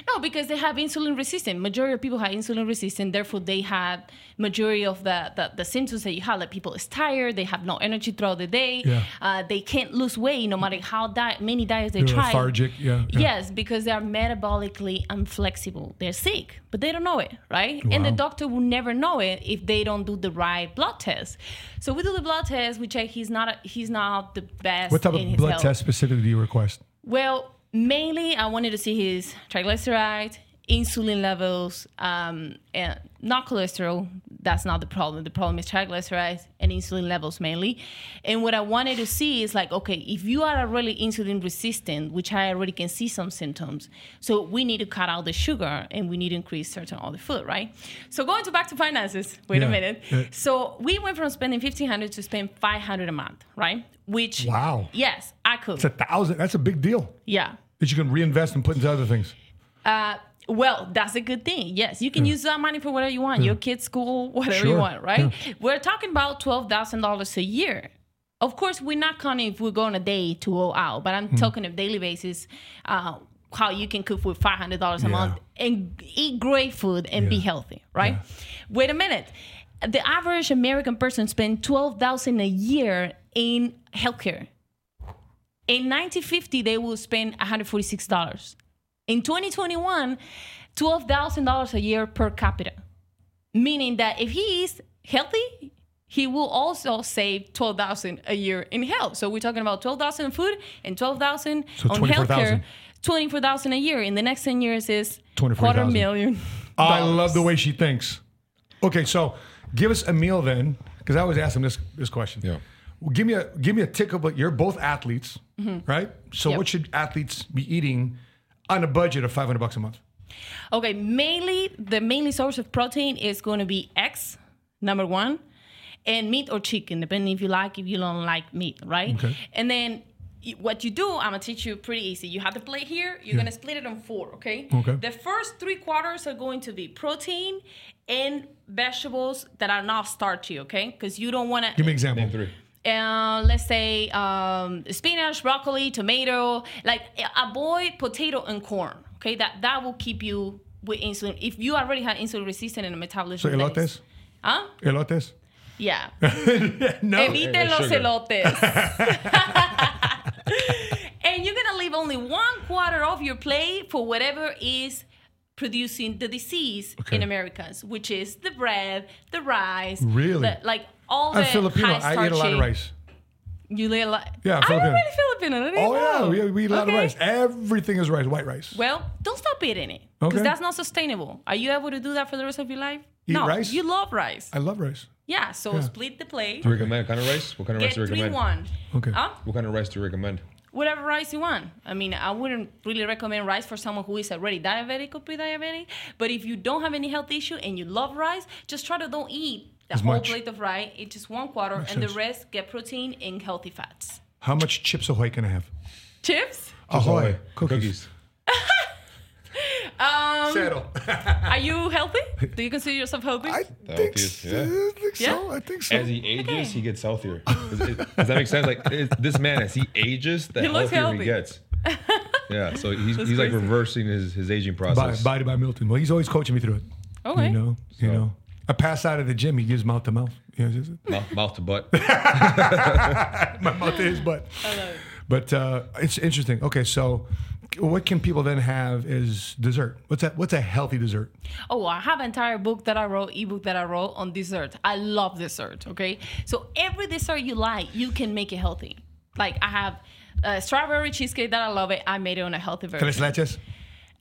No, because they have insulin resistant. Majority of people have insulin resistant. Therefore, they have majority of the, the, the symptoms that you have. Like people is tired. They have no energy throughout the day. Yeah. Uh, they can't lose weight no matter how diet, many diets they they're try. Lethargic. Yeah, yeah. Yes, because they are metabolically inflexible. They're sick, but they don't know it, right? Wow. And the doctor will never know it if they don't do the right blood test. So we do the blood test. We check he's not a, he's not the best. What type in of his blood health. Test specifically do you request? Well. Mainly, I wanted to see his triglycerides, insulin levels, um, and not cholesterol. That's not the problem. The problem is triglycerides and insulin levels mainly. And what I wanted to see is like, okay, if you are really insulin resistant, which I already can see some symptoms, so we need to cut out the sugar and we need to increase certain other food, right? So going to back to finances, wait yeah. a minute. Yeah. So we went from spending fifteen hundred dollars to spend five hundred dollars a month, right? Which wow, yes, I could. It's a thousand. That's a big deal. Yeah, that you can reinvest and put into other things. Uh, well, that's a good thing. Yes, you can yeah. use that money for whatever you want. Yeah. Your kids' school, whatever sure. you want, right? Yeah. We're talking about twelve thousand dollars a year. Of course, we're not counting if we go on a day to all out, but I'm mm. talking of daily basis. Uh, how you can cook with five hundred dollars a yeah. month and eat great food and yeah. be healthy, right? Yeah. Wait a minute. The average American person spends twelve thousand dollars a year in healthcare. In nineteen fifty, they will spend one hundred forty-six dollars. In twenty twenty-one, twelve thousand dollars a year per capita. Meaning that if he is healthy, he will also save twelve thousand dollars a year in health. So we're talking about twelve thousand dollars in food and twelve thousand dollars so on healthcare. twenty-four thousand dollars a year. In the next ten years is quarter million. I love the way she thinks. Okay, so... Give us a meal then, because I always ask them this this question. Yeah. Well, give me a give me a tickle, but you're both athletes, mm-hmm. right? So yep. what should athletes be eating on a budget of five hundred bucks a month? Okay, mainly the mainly source of protein is going to be eggs, number one, and meat or chicken, depending if you like, if you don't like meat, right? Okay. And then what you do, I'm going to teach you pretty easy. You have the plate here. You're yeah. going to split it on four, okay? Okay. The first three quarters are going to be protein and vegetables that are not starchy, okay? Because you don't want to... Give me an example. Name three. Uh, let's say um, spinach, broccoli, tomato. Like, avoid potato and corn, okay? That that will keep you with insulin. If you already have insulin resistance and metabolism... So elotes? Days. Huh? Elotes? Yeah. No. Evite los elotes. And you're going to leave only one quarter of your plate for whatever is producing the disease okay. in Americans, which is the bread, the rice. Really? The, like all I'm the Filipino. High starchy. I eat a lot of rice. You eat a lot? Yeah, I'm Filipino. I'm really Filipino. I oh, know. yeah. We, we eat a lot okay. of rice. Everything is rice, white rice. Well, don't stop eating it because okay. that's not sustainable. Are you able to do that for the rest of your life? Eat no, rice? You love rice. I love rice. Yeah, so yeah. split the plate. Do you recommend kind of rice? What kind of Get rice do you recommend? Get three one. Okay. Huh? What kind of rice do you recommend? Whatever rice you want. I mean, I wouldn't really recommend rice for someone who is already diabetic or pre-diabetic. But if you don't have any health issue and you love rice, just try to don't eat the As whole much. plate of rice. It's just one quarter, Makes and sense. the rest get protein and healthy fats. How much Chips Ahoy can I have? Chips? Ahoy. Ahoy. Cookies. Cookies. Um, Settle. Are you healthy? Do you consider yourself healthy? I think, healthiest, yeah. I think so. Yeah? I think so. As he ages, okay. he gets healthier. Is, is, does that make sense? Like this man, as he ages, the he healthier healthy. he gets. Yeah, so he's, he's like reversing his, his aging process. Body by Milton. Well, he's always coaching me through it. Okay. You know, so. you know. I pass out of the gym. He gives mouth to mouth. You know, just, mouth, mouth to butt. My mouth to his butt. I love it. But uh, it's interesting. Okay, so what can people then have as dessert? What's that? What's a healthy dessert? Oh, I have an entire book that I wrote, ebook that I wrote on dessert. I love dessert, okay? So every dessert you like, you can make it healthy. Like I have a strawberry cheesecake that I love it. I made it on a healthy version. Tres leches?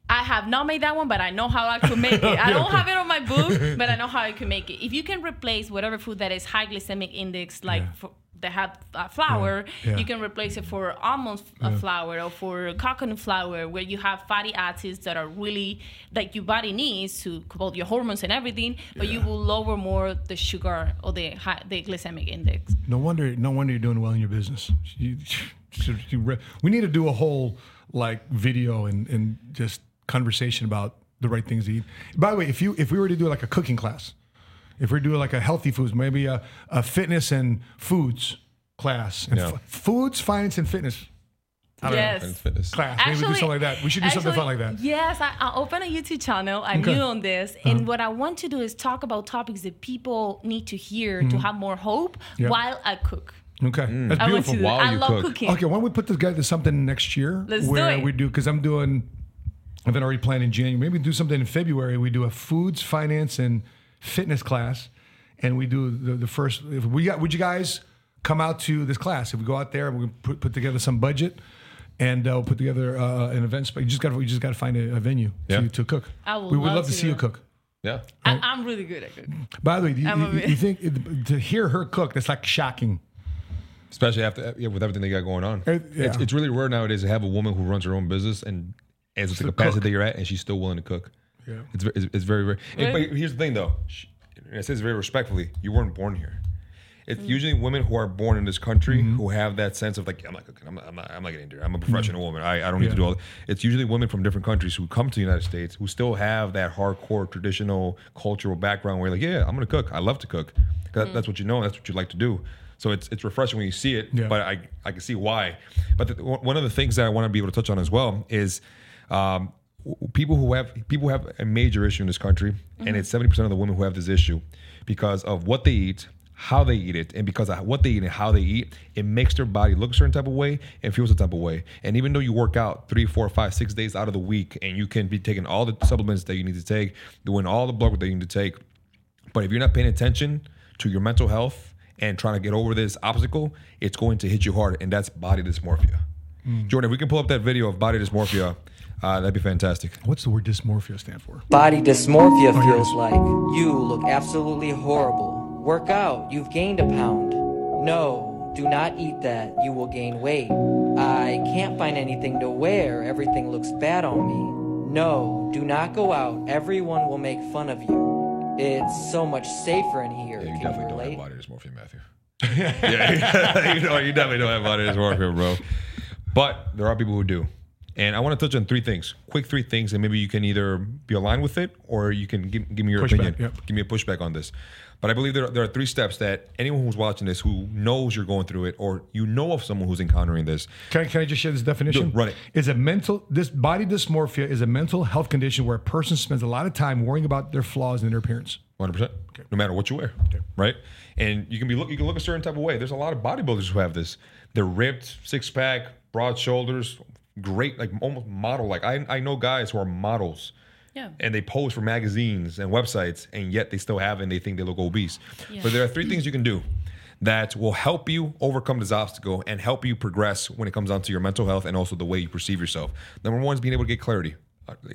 I have not made that one, but I know how I could make it. I don't have it on my book, but I know how I could make it. If you can replace whatever food that is high glycemic index, like... Yeah. For, that have uh, flour, yeah. Yeah. you can replace it for almond uh, yeah. flour or for coconut flour, where you have fatty acids that are really like your body needs to control your hormones and everything, but yeah. you will lower more the sugar or the high, the glycemic index. No wonder, no wonder you're doing well in your business. You, you, you, we need to do a whole like video and, and just conversation about the right things to eat. By the way, if you if we were to do like a cooking class. If we're doing like a healthy foods, maybe a, a fitness and foods class. And yeah. f- foods, finance, and fitness. I don't yes. know. Finance, fitness. Class. Actually, maybe we do something like that. We should do actually, something fun like that. Yes, I, I opened a YouTube channel. I'm okay. new on this. Uh-huh. And what I want to do is talk about topics that people need to hear mm-hmm. to have more hope yep. while I cook. Okay. Mm. That's beautiful. I, while I you love cook. cooking. Okay, why don't we put this guy to something next year? Let's where do it. We do, because I'm doing, I've been already planning in January. Maybe we do something in February. We do a foods, finance, and fitness class, and we do the, the first. If we got, would you guys come out to this class? If we go out there, we put put together some budget, and uh, we'll put together uh, an event. But you just got we just got to find a, a venue yeah. to, to cook. I would we would love, love to, to see you cook. Yeah, right? I, I'm really good at cooking. By the way, do you, you, you think it, to hear her cook? That's like shocking. Especially after yeah, with everything they got going on, it, yeah. it's, it's really rare nowadays to have a woman who runs her own business and as the capacity that you're at, and she's still willing to cook. Yeah. It's, it's it's very very. It, but here's the thing though, it says very respectfully, you weren't born here. It's mm-hmm. usually women who are born in this country mm-hmm. who have that sense of like I'm not cooking, I'm not I'm not, I'm not getting dirty. I'm a professional mm-hmm. woman. I, I don't need yeah. to do all. That. It's usually women from different countries who come to the United States who still have that hardcore traditional cultural background where you're like yeah I'm gonna cook. I love to cook. Cause mm-hmm. that's what you know. That's what you like to do. So it's it's refreshing when you see it. Yeah. But I I can see why. But the, one of the things that I want to be able to touch on as well is. Um, People who have people who have a major issue in this country, mm-hmm. and it's seventy percent of the women who have this issue because of what they eat, how they eat it, and because of what they eat and how they eat, it makes their body look a certain type of way and feels a type of way. And even though you work out three, four, five, six days out of the week, and you can be taking all the supplements that you need to take, doing all the blood work that you need to take, but if you're not paying attention to your mental health and trying to get over this obstacle, it's going to hit you hard, and that's body dysmorphia. Mm. Jordan, if we can pull up that video of body dysmorphia. Uh, that'd be fantastic. What's the word dysmorphia stand for? Body dysmorphia oh, feels yes. like you look absolutely horrible. Work out. You've gained a pound. No, do not eat that. You will gain weight. I can't find anything to wear. Everything looks bad on me. No, do not go out. Everyone will make fun of you. It's so much safer in here. Yeah, you Can definitely you don't have body dysmorphia, Matthew. yeah, you, you, know, you definitely don't have body dysmorphia, bro. But there are people who do. And I want to touch on three things, quick three things, and maybe you can either be aligned with it or you can give, give me your pushback, opinion, yep. give me a pushback on this. But I believe there are, there are three steps that anyone who's watching this who knows you're going through it or you know of someone who's encountering this. Can I, can I just share this definition? Run it. It's a mental, this body dysmorphia is a mental health condition where a person spends a lot of time worrying about their flaws and their appearance. one hundred percent Okay. No matter what you wear, okay. right? And you can be look, you can look a certain type of way. There's a lot of bodybuilders who have this. They're ripped, six pack, broad shoulders, great, like almost model. Like I, I know guys who are models, yeah, and they pose for magazines and websites, and yet they still have it and they think they look obese. Yeah. But there are three things you can do that will help you overcome this obstacle and help you progress when it comes down to your mental health and also the way you perceive yourself. Number one is being able to get clarity.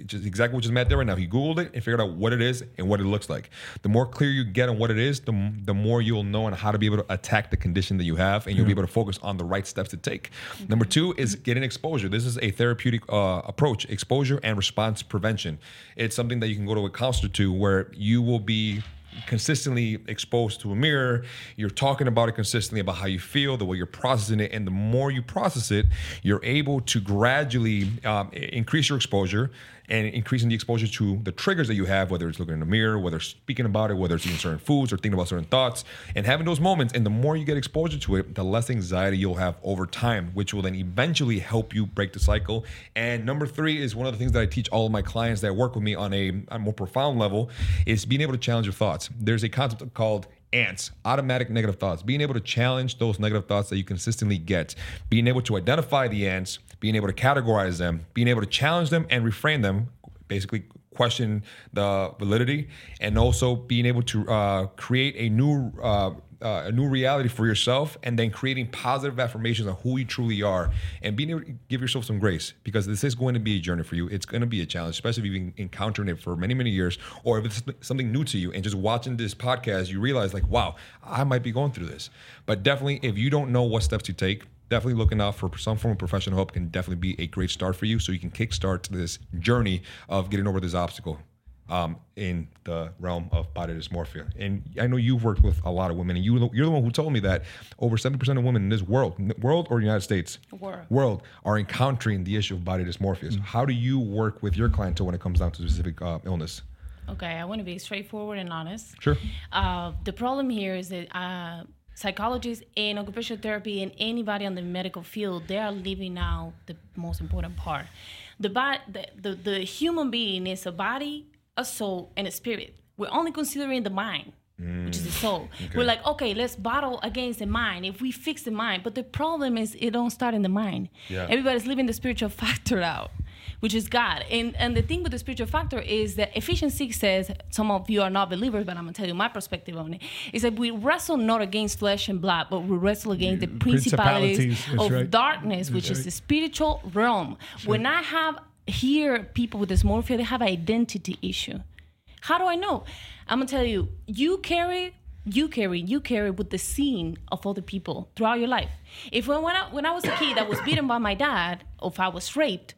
Just exactly what just Matt did right now. He Googled it and figured out what it is and what it looks like. The more clear you get on what it is, the, the more you'll know on how to be able to attack the condition that you have, and you'll yeah. be able to focus on the right steps to take. Mm-hmm. Number two is getting exposure. This is a therapeutic uh, approach, exposure and response prevention. It's something that you can go to a counselor to where you will be consistently exposed to a mirror. You're talking about it consistently, about how you feel, the way you're processing it. And the more you process it, you're able to gradually um, increase your exposure and increasing the exposure to the triggers that you have, whether it's looking in the mirror, whether it's speaking about it, whether it's eating certain foods or thinking about certain thoughts and having those moments. And the more you get exposure to it, the less anxiety you'll have over time, which will then eventually help you break the cycle. And number three is one of the things that I teach all of my clients that work with me on a, on a more profound level is being able to challenge your thoughts. There's a concept called ANTS, automatic negative thoughts, being able to challenge those negative thoughts that you consistently get, being able to identify the ANTS, being able to categorize them, being able to challenge them and reframe them, basically question the validity, and also being able to uh, create a new uh, uh, a new reality for yourself, and then creating positive affirmations of who you truly are, and being able to give yourself some grace, because this is going to be a journey for you. It's going to be a challenge, especially if you've been encountering it for many, many years, or if it's something new to you. And just watching this podcast, you realize like, wow, I might be going through this. But definitely, if you don't know what steps to take, definitely looking out for some form of professional help can definitely be a great start for you, so you can kickstart this journey of getting over this obstacle um, in the realm of body dysmorphia. And I know you've worked with a lot of women, and you, you're the one who told me that over seventy percent of women in this world, world or United States? World. World, are encountering the issue of body dysmorphia. Mm-hmm. How do you work with your clientele when it comes down to specific uh, illness? Okay, I want to be straightforward and honest. Sure. Uh, the problem here is that... Uh, psychologists and occupational therapy and anybody on the medical field, they are leaving out the most important part. The, body, the, the, the human being is a body, a soul, and a spirit. We're only considering the mind, mm. which is the soul. Okay. We're like, okay, let's battle against the mind. If we fix the mind, but the problem is it don't start in the mind. Yeah. Everybody's leaving the spiritual factor out, which is God. And and the thing with the spiritual factor is that Ephesians six says, some of you are not believers, but I'm going to tell you my perspective on it, is that we wrestle not against flesh and blood, but we wrestle against the principalities, principalities of right. darkness, which That's is right. the spiritual realm. That's when right. I have here people with dysmorphia, they have an identity issue. How do I know? I'm going to tell you, you carry... You carry, you carry with the sin of other people throughout your life. If when, when I when I was a kid, I was beaten by my dad, or if I was raped,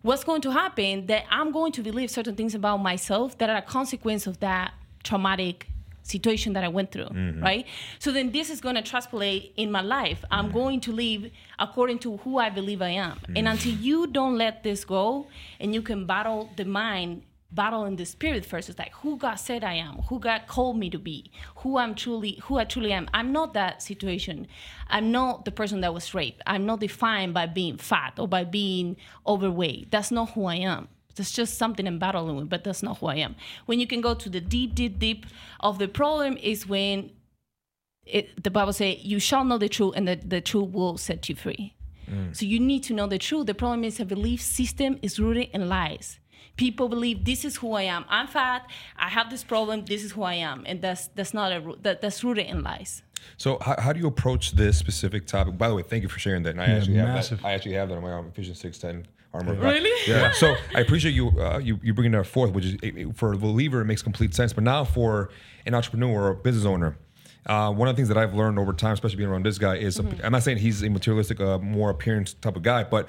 what's going to happen that I'm going to believe certain things about myself that are a consequence of that traumatic situation that I went through, mm-hmm. right? So then this is going to transpolate in my life. I'm mm-hmm. going to live according to who I believe I am. Mm-hmm. And until you don't let this go and you can battle the mind, battle in the spirit first. It's like who God said I am, who God called me to be, who I'm truly, who I truly am. I'm not that situation. I'm not the person that was raped. I'm not defined by being fat or by being overweight. That's not who I am. That's just something I'm battling with, but that's not who I am. When you can go to the deep, deep, deep of the problem is when it, the Bible says, you shall know the truth and the, the truth will set you free. Mm. So you need to know the truth. The problem is a belief system is rooted in lies. People believe this is who I am. I'm fat. I have this problem. This is who I am, and that's that's not a that, that's rooted in lies. So how, how do you approach this specific topic? By the way, thank you for sharing that. And I yeah, actually massive. have that. I actually have that on my arm. Ephesians six ten armor. Really? Yeah. So I appreciate you uh, you you bringing that forth, which is for a believer it makes complete sense, but now for an entrepreneur or a business owner. Uh, one of the things that I've learned over time, especially being around this guy, is mm-hmm. I'm not saying he's a materialistic, uh, more appearance type of guy, but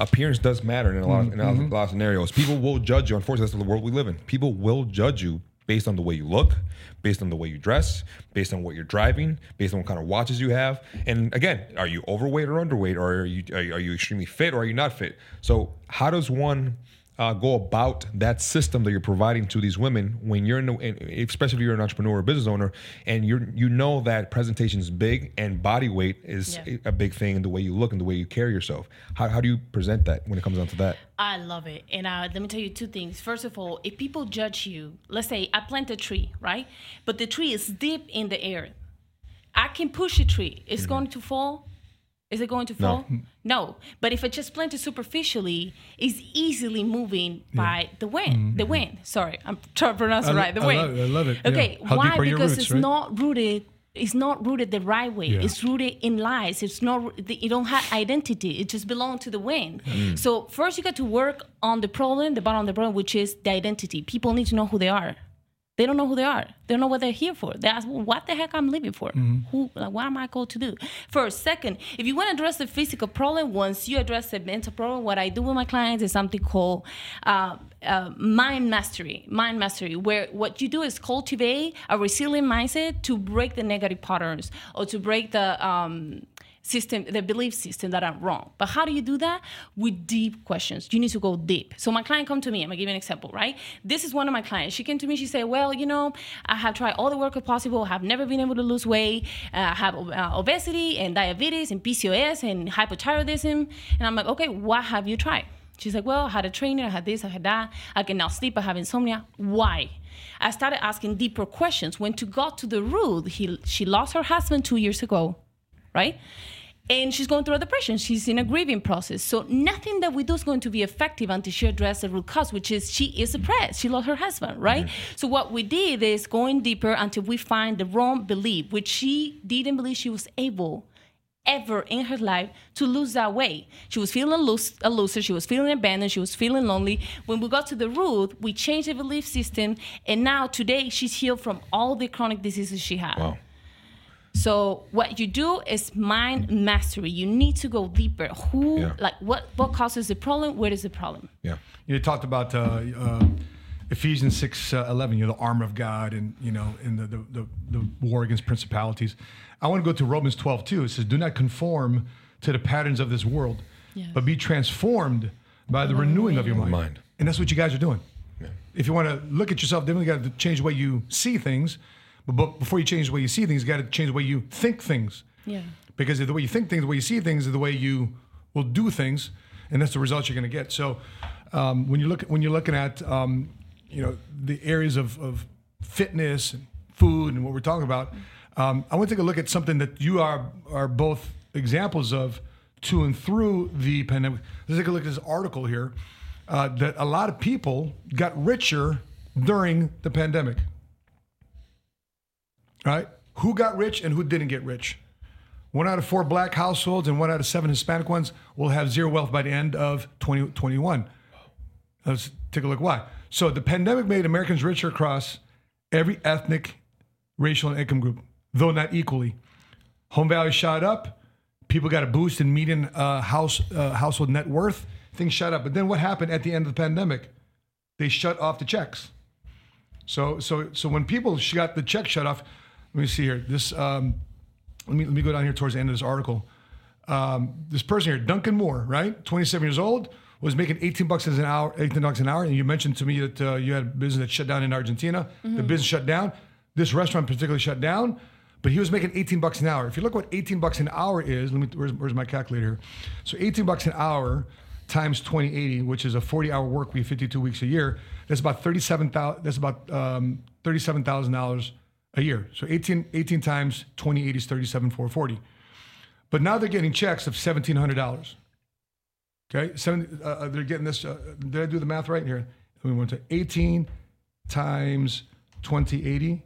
appearance does matter in a lot of, in a mm-hmm. lot of scenarios. People will judge you. Unfortunately, that's the world we live in. People will judge you based on the way you look, based on the way you dress, based on what you're driving, based on what kind of watches you have. And again, are you overweight or underweight, or are you are you, are you extremely fit, or are you not fit? So how does one uh, go about that system that you're providing to these women when you're in, the, in especially if you're an entrepreneur or business owner, and you you know that presentation is big and body weight is yeah. a big thing in the way you look and the way you carry yourself. How how do you present that when it comes down to that? I love it. And uh, let me tell you two things. First of all, if people judge you, let's say I plant a tree, right? But the tree is deep in the air. I can push a tree. It's mm-hmm. going to fall. Is it going to fall? No. no. But if I just plant it superficially, it's easily moving yeah. by the wind. Mm-hmm. The wind. Sorry, I'm trying to pronounce I it right. The I wind. Love it. I love it. Okay. Yeah. Why? Because roots, it's right? not rooted. It's not rooted the right way. Yeah. It's rooted in lies. It's not. You don't have identity. It just belongs to the wind. Mm. So first, you got to work on the problem, the bottom of the problem, which is the identity. People need to know who they are. They don't know who they are. They don't know what they're here for. They ask, well, what the heck I'm living for? Mm-hmm. Who? Like, what am I called to do? First. Second, if you want to address the physical problem, once you address the mental problem, what I do with my clients is something called uh, uh, mind mastery. Mind mastery, where what you do is cultivate a resilient mindset to break the negative patterns or to break the um, system, the belief system that I'm wrong. But how do you do that? With deep questions. You need to go deep. So my client come to me, I'm gonna give you an example, right? This is one of my clients. She came to me, she said, well, you know, I have tried all the work possible. I have never been able to lose weight. Uh, I have uh, obesity and diabetes and P C O S and hypothyroidism. And I'm like, okay, what have you tried? She's like, well, I had a trainer, I had this, I had that. I can now sleep, I have insomnia. Why? I started asking deeper questions. When she got to the root, he, she lost her husband two years ago, right? And she's going through a depression. She's in a grieving process. So nothing that we do is going to be effective until she addresses the root cause, which is she is depressed. She lost her husband, right? Mm-hmm. So what we did is going deeper until we find the wrong belief, which she didn't believe she was able ever in her life to lose that weight. She was feeling loose, a loser. She was feeling abandoned. She was feeling lonely. When we got to the root, we changed the belief system. And now today she's healed from all the chronic diseases she had. Wow. So what you do is mind mastery. You need to go deeper. Who, yeah. like, what, what causes the problem? Where is the problem? Yeah. You talked about uh, uh, Ephesians six uh, eleven. You know, the armor of God, and you know, and the the, the the war against principalities. I want to go to Romans twelve too. It says, "Do not conform to the patterns of this world, yes. but be transformed by the renewing of your mind." mind. And that's what you guys are doing. Yeah. If you want to look at yourself, then you got to change the way you see things. But before you change the way you see things, you got to change the way you think things. Yeah. Because the way you think things, the way you see things, is the way you will do things, and that's the results you're going to get. So, um, when you look when you're looking at, um, you know, the areas of, of fitness and food and what we're talking about, um, I want to take a look at something that you are are both examples of to and through the pandemic. Let's take a look at this article here uh, that a lot of people got richer during the pandemic. All right. Who got rich and who didn't get rich? One out of four black households and one out of seven Hispanic ones will have zero wealth by the end of twenty twenty-one. Let's take a look why. So the pandemic made Americans richer across every ethnic, racial, and income group, though not equally. Home values shot up. People got a boost in median uh, house uh, household net worth. Things shot up. But then what happened at the end of the pandemic? They shut off the checks. So so so when people got the check shut off. Let me see here. This um, let me let me go down here towards the end of this article. Um, this person here, Duncan Moore, right, twenty-seven years old, was making eighteen bucks an hour, eighteen bucks an hour. And you mentioned to me that uh, you had a business that shut down in Argentina. Mm-hmm. The business shut down. This restaurant particularly shut down, but he was making eighteen bucks an hour. If you look what eighteen bucks an hour is, let me where's, where's my calculator here? So eighteen bucks an hour times twenty eighty, which is a forty-hour work week, fifty-two weeks a year. That's about thirty-seven thousand. That's about um, thirty-seven thousand dollars. A year. So eighteen, eighteen times twenty eighty is thirty-seven thousand four hundred forty dollars. But now they're getting checks of seventeen hundred dollars. Okay? Seven, uh, they're getting this. Uh, did I do the math right here? We went to eighteen times twenty eighty,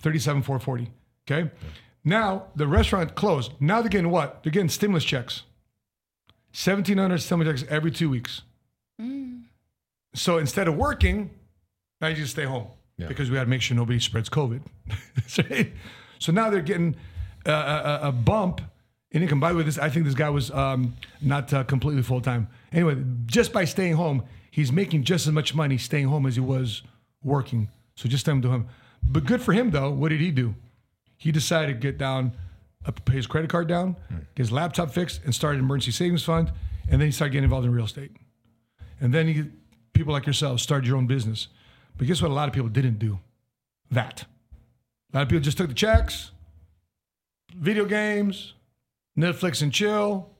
thirty-seven thousand four hundred forty dollars. Okay? Yeah. Now the restaurant closed. Now they're getting what? They're getting stimulus checks. seventeen hundred dollars stimulus checks every two weeks. Mm. So instead of working, now you just stay home. Yeah. Because we had to make sure nobody spreads COVID. So now they're getting a, a, a bump in income. By the way, this, I think this guy was um, not uh, completely full-time. Anyway, just by staying home, he's making just as much money staying home as he was working. So just them to him. But good for him, though. What did he do? He decided to get down, uh, pay his credit card down, get his laptop fixed, and start an emergency savings fund. And then he started getting involved in real estate. And then he, people like yourselves started your own business. But guess what? A lot of people didn't do that. A lot of people just took the checks, video games, Netflix and chill,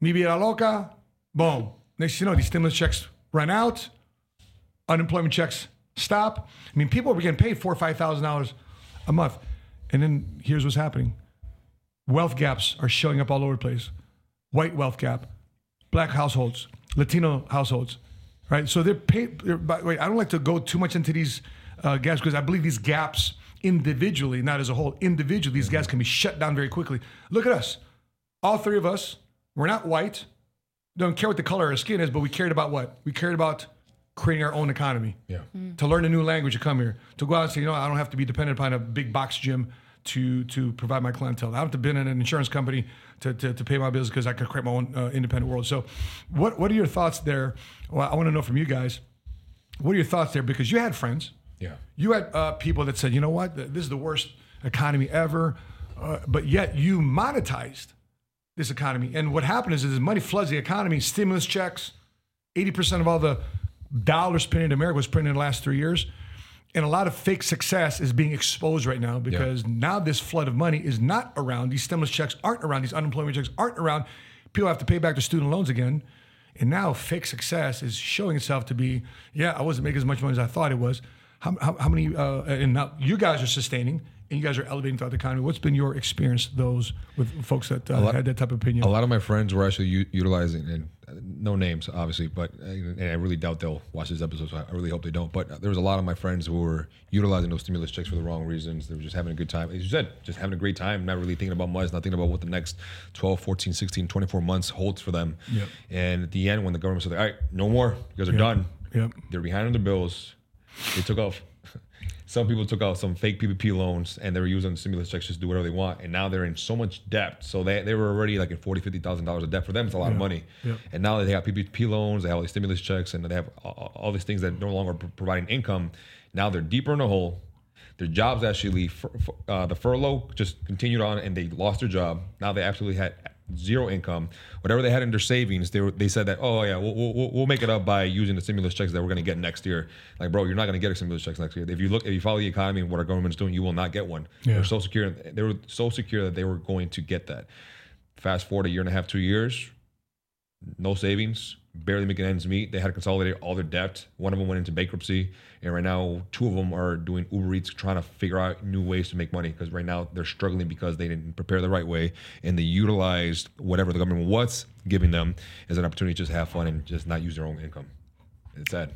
mi vida loca, boom. Next thing you know, these stimulus checks run out, unemployment checks stop. I mean, people were getting paid four or five thousand dollars a month, and then here's what's happening: wealth gaps are showing up all over the place. White wealth gap, black households, Latino households, right? So they're paid. They're, by the way, I don't like to go too much into these uh, gaps because I believe these gaps individually, not as a whole, individually, these gaps can be shut down very quickly. Look at us, all three of us. We're not white. Don't care what the color of our skin is, but we cared about what? We cared about creating our own economy. Yeah. Mm. To learn a new language, to come here, to go out and say, you know, I don't have to be dependent upon a big box gym to to provide my clientele. I don't have to be in an insurance company to to, to pay my bills because I could create my own uh, independent world. So, what what are your thoughts there? Well, I want to know from you guys. What are your thoughts there? Because you had friends. Yeah. You had uh, people that said, you know what, this is the worst economy ever, uh, but yet you monetized this economy. And what happened is, is money floods the economy, stimulus checks, eighty percent of all the dollars printed in America was printed in the last three years. And a lot of fake success is being exposed right now because yeah. now this flood of money is not around. These stimulus checks aren't around. These unemployment checks aren't around. People have to pay back their student loans again. And now fake success is showing itself to be, yeah, I wasn't making as much money as I thought it was. How, how, how many, uh, and now you guys are sustaining and you guys are elevating throughout the economy. What's been your experience, those with folks that uh, lot, had that type of opinion? A lot of my friends were actually u- utilizing, and no names, obviously, but and I really doubt they'll watch this episode, so I really hope they don't. But there was a lot of my friends who were utilizing those stimulus checks for the wrong reasons. They were just having a good time. As you said, just having a great time, not really thinking about much, not thinking about what the next twelve, fourteen, sixteen, twenty-four months holds for them. Yep. And at the end, when the government said, all right, no more, you guys are yep. done. Yep. They're behind on their bills. They took off. Some people took out some fake P P P loans and they were using stimulus checks just to do whatever they want. And now they're in so much debt. So they, they were already like in forty thousand dollars, fifty thousand dollars of debt. For them, it's a lot yeah. of money. Yeah. And now they have P P P loans, they have all these stimulus checks, and they have all, all these things that no longer pr- providing income. Now they're deeper in a hole. Their jobs actually, fur, fur, uh, the furlough just continued on and they lost their job. Now they absolutely had zero income. Whatever they had in their savings, they were, they said that, oh yeah, we'll, we'll we'll make it up by using the stimulus checks that we're going to get next year. Like, bro, you're not going to get a stimulus checks next year. If you look, if you follow the economy and what our government's doing, you will not get one. Yeah. They're so secure. They were so secure that they were going to get that. Fast forward a year and a half, two years, no savings, barely making ends meet. They had to consolidate all their debt. One of them went into bankruptcy, and right now two of them are doing Uber Eats, trying to figure out new ways to make money because right now they're struggling because they didn't prepare the right way and they utilized whatever the government was giving them as an opportunity to just have fun and just not use their own income. It's sad.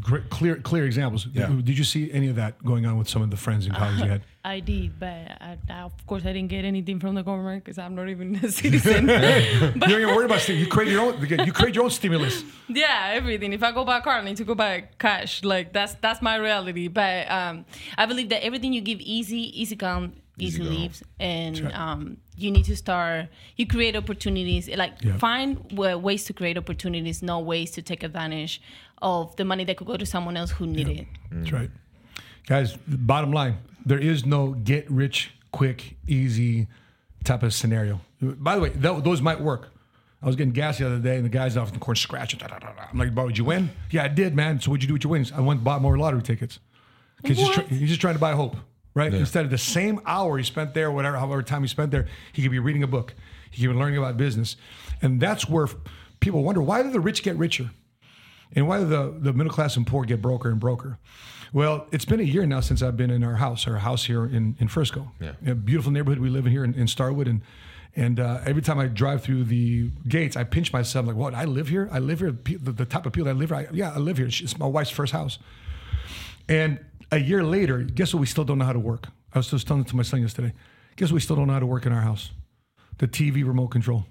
Great, clear, clear examples. Yeah. Did you see any of that going on with some of the friends and colleagues you had? I did, but I, I, of course I didn't get anything from the government because I'm not even a citizen. But you don't even worry about stimulus. You create your own. You create your own stimulus. Yeah, everything. If I go buy a car, I need to go buy cash. Like that's that's my reality. But um, I believe that everything you give easy, easy come, easy, easy leaves, and right. um, you need to start. You create opportunities. Like yeah. find ways to create opportunities, not ways to take advantage of the money that could go to someone else who needed yeah. it. Mm. That's right, guys. Bottom line. There is no get rich quick, easy type of scenario. By the way, th- those might work. I was getting gas the other day, and the guys off the corner scratching. Da, da, da, da. I'm like, bro, did you win? Yeah, I did, man. So what'd you do with your wins? I went and bought more lottery tickets. Because he's, tr- he's just trying to buy hope, right? Yeah. Instead of the same hour he spent there, whatever, however time he spent there, he could be reading a book. He could be learning about business. And that's where f- people wonder, why do the rich get richer? And why do the, the middle class and poor get broker and broker? Well, it's been a year now since I've been in our house, our house here in, in Frisco. Yeah. A beautiful neighborhood we live in here in, in Starwood. And and uh, every time I drive through the gates, I pinch myself like, what, I live here? I live here? The, the type of people that I live here? I, yeah, I live here. It's my wife's first house. And a year later, guess what? We still don't know how to work. I was just telling it to my son yesterday. Guess what? We still don't know how to work in our house. The T V remote control.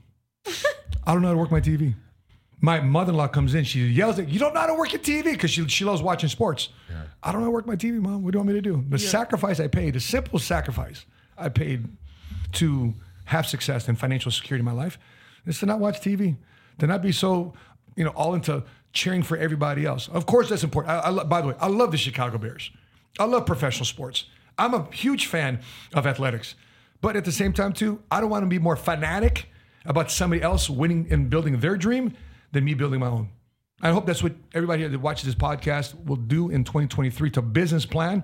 I don't know how to work my T V. My mother-in-law comes in. She yells at, you don't know how to work your T V because she she loves watching sports. Yeah. I don't know how to work my T V, Mom. What do you want me to do? The yeah. sacrifice I paid, the simple sacrifice I paid to have success and financial security in my life is to not watch T V, to not be so, you know, all into cheering for everybody else. Of course, that's important. I, I lo- by the way, I love the Chicago Bears. I love professional sports. I'm a huge fan of athletics. But at the same time, too, I don't want to be more fanatic about somebody else winning and building their dream than me building my own. I hope that's what everybody here that watches this podcast will do in twenty twenty-three to business plan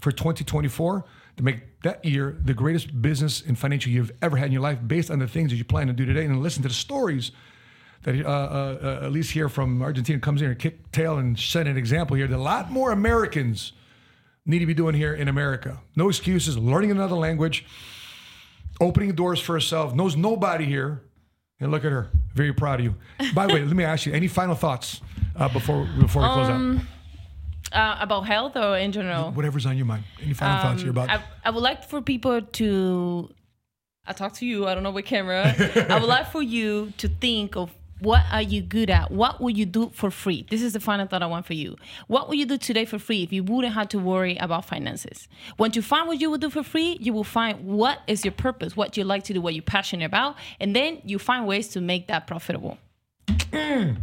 for twenty twenty-four to make that year the greatest business and financial year you've ever had in your life based on the things that you plan to do today. And listen to the stories that uh, uh, uh, Elise here from Argentina comes in and kick tail and set an example here that a lot more Americans need to be doing here in America. No excuses, learning another language, opening doors for herself, knows nobody here. And look at her. Very proud of you. By the way, let me ask you, any final thoughts uh, before before we close um, out? Uh, about health or in general? Whatever's on your mind. Any final um, thoughts here about? I, I would like for people to, I talk to you, I don't know what camera. I would like for you to think of what are you good at? What would you do for free? This is the final thought I want for you. What would you do today for free if you wouldn't have to worry about finances? Once you find what you would do for free, you will find what is your purpose, what you like to do, what you're passionate about, and then you find ways to make that profitable. Mm.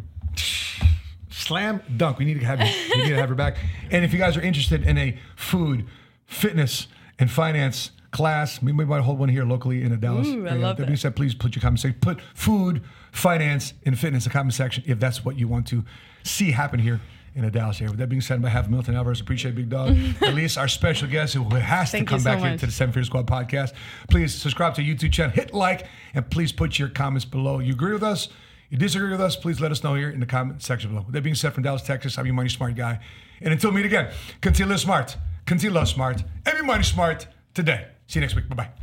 Slam dunk. We need to have you. We need to have her back. And if you guys are interested in a food, fitness, and finance class, we might hold one here locally in Dallas. Ooh, I love that. Said, please put your comments. Say, put food, finance, and fitness in the comment section if that's what you want to see happen here in the Dallas area. With that being said, I have Milton Alvarez. Appreciate Big Dog. Elise, our special guest who has to come so back much. Here to the seven Figure Squad podcast. Please subscribe to our YouTube channel, hit like, and please put your comments below. You agree with us? You disagree with us? Please let us know here in the comment section below. With that being said, from Dallas, Texas, I'm your Money Smart guy. And until we meet again, continue to live smart, continue to love smart, and be money smart today. See you next week. Bye-bye.